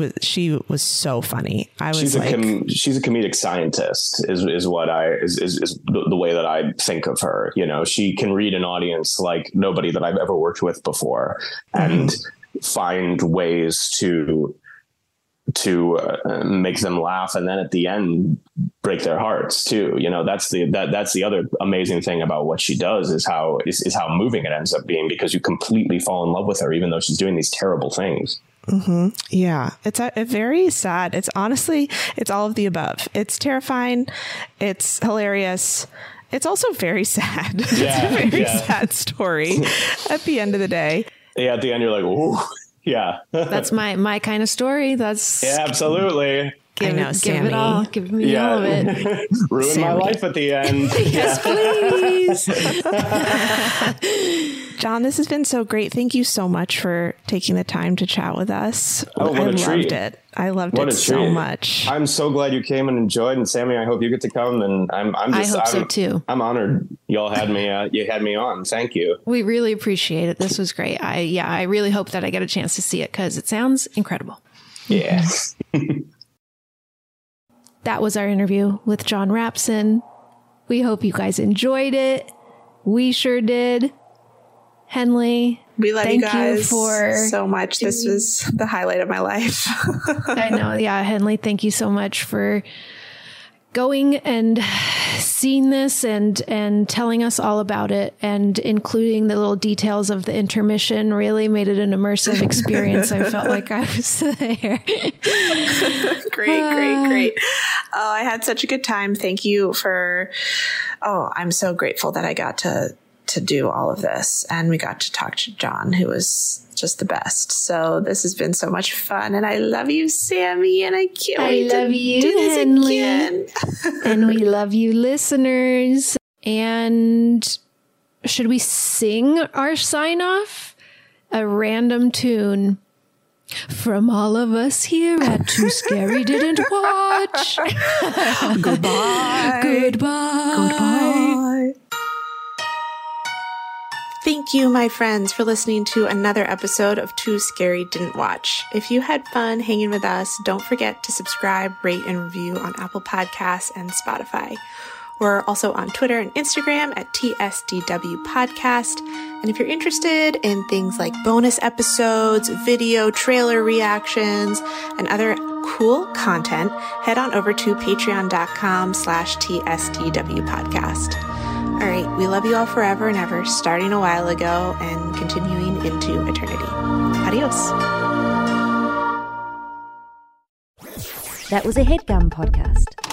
was so funny. I was she's a comedic scientist is the way that I think of her. You know, she can read an audience like nobody that I've ever worked with before, and find ways to make them laugh, and then at the end break their hearts too. You know, that's the other amazing thing about what she does is how moving it ends up being, because you completely fall in love with her, even though she's doing these terrible things. Mm-hmm. Yeah. It's a very sad. It's honestly, it's all of the above. It's terrifying. It's hilarious. It's also very sad. Yeah, it's a very sad story at the end of the day. Yeah, at the end, you're like, ooh, yeah. That's my kind of story. That's... Yeah, absolutely. Give it all. Give me all of it. Ruin Sammy. My life at the end. Yes, please. John, this has been so great. Thank you so much for taking the time to chat with us. Oh, what a treat. I loved it so much. I'm so glad you came and enjoyed. And Sammy, I hope you get to come. And I hope so too. I'm honored y'all had me. You had me on. Thank you. We really appreciate it. This was great. I really hope that I get a chance to see it, because it sounds incredible. Yeah. That was our interview with John Rapson. We hope you guys enjoyed it. We sure did. Henley, we love you guys so much. This was the highlight of my life. I know. Yeah. Henley, thank you so much for going and seeing this and telling us all about it, and including the little details of the intermission. Really made it an immersive experience. I felt like I was there. Great. Oh, I had such a good time. Thank you for, I'm so grateful that I got to do all of this, and we got to talk to John, who was just the best. So this has been so much fun, and I love you, Sammy, and I can't wait to do this again. And we love you, listeners. And should we sing our sign off? A random tune from all of us here at Too Scary Didn't Watch. Goodbye. Thank you, my friends, for listening to another episode of Too Scary Didn't Watch. If you had fun hanging with us, don't forget to subscribe, rate, and review on Apple Podcasts and Spotify. We're also on Twitter and Instagram at TSDWpodcast. And if you're interested in things like bonus episodes, video, trailer reactions, and other cool content, head on over to patreon.com/TSDWpodcast. All right, we love you all forever and ever, starting a while ago and continuing into eternity. Adios. That was a HeadGum podcast.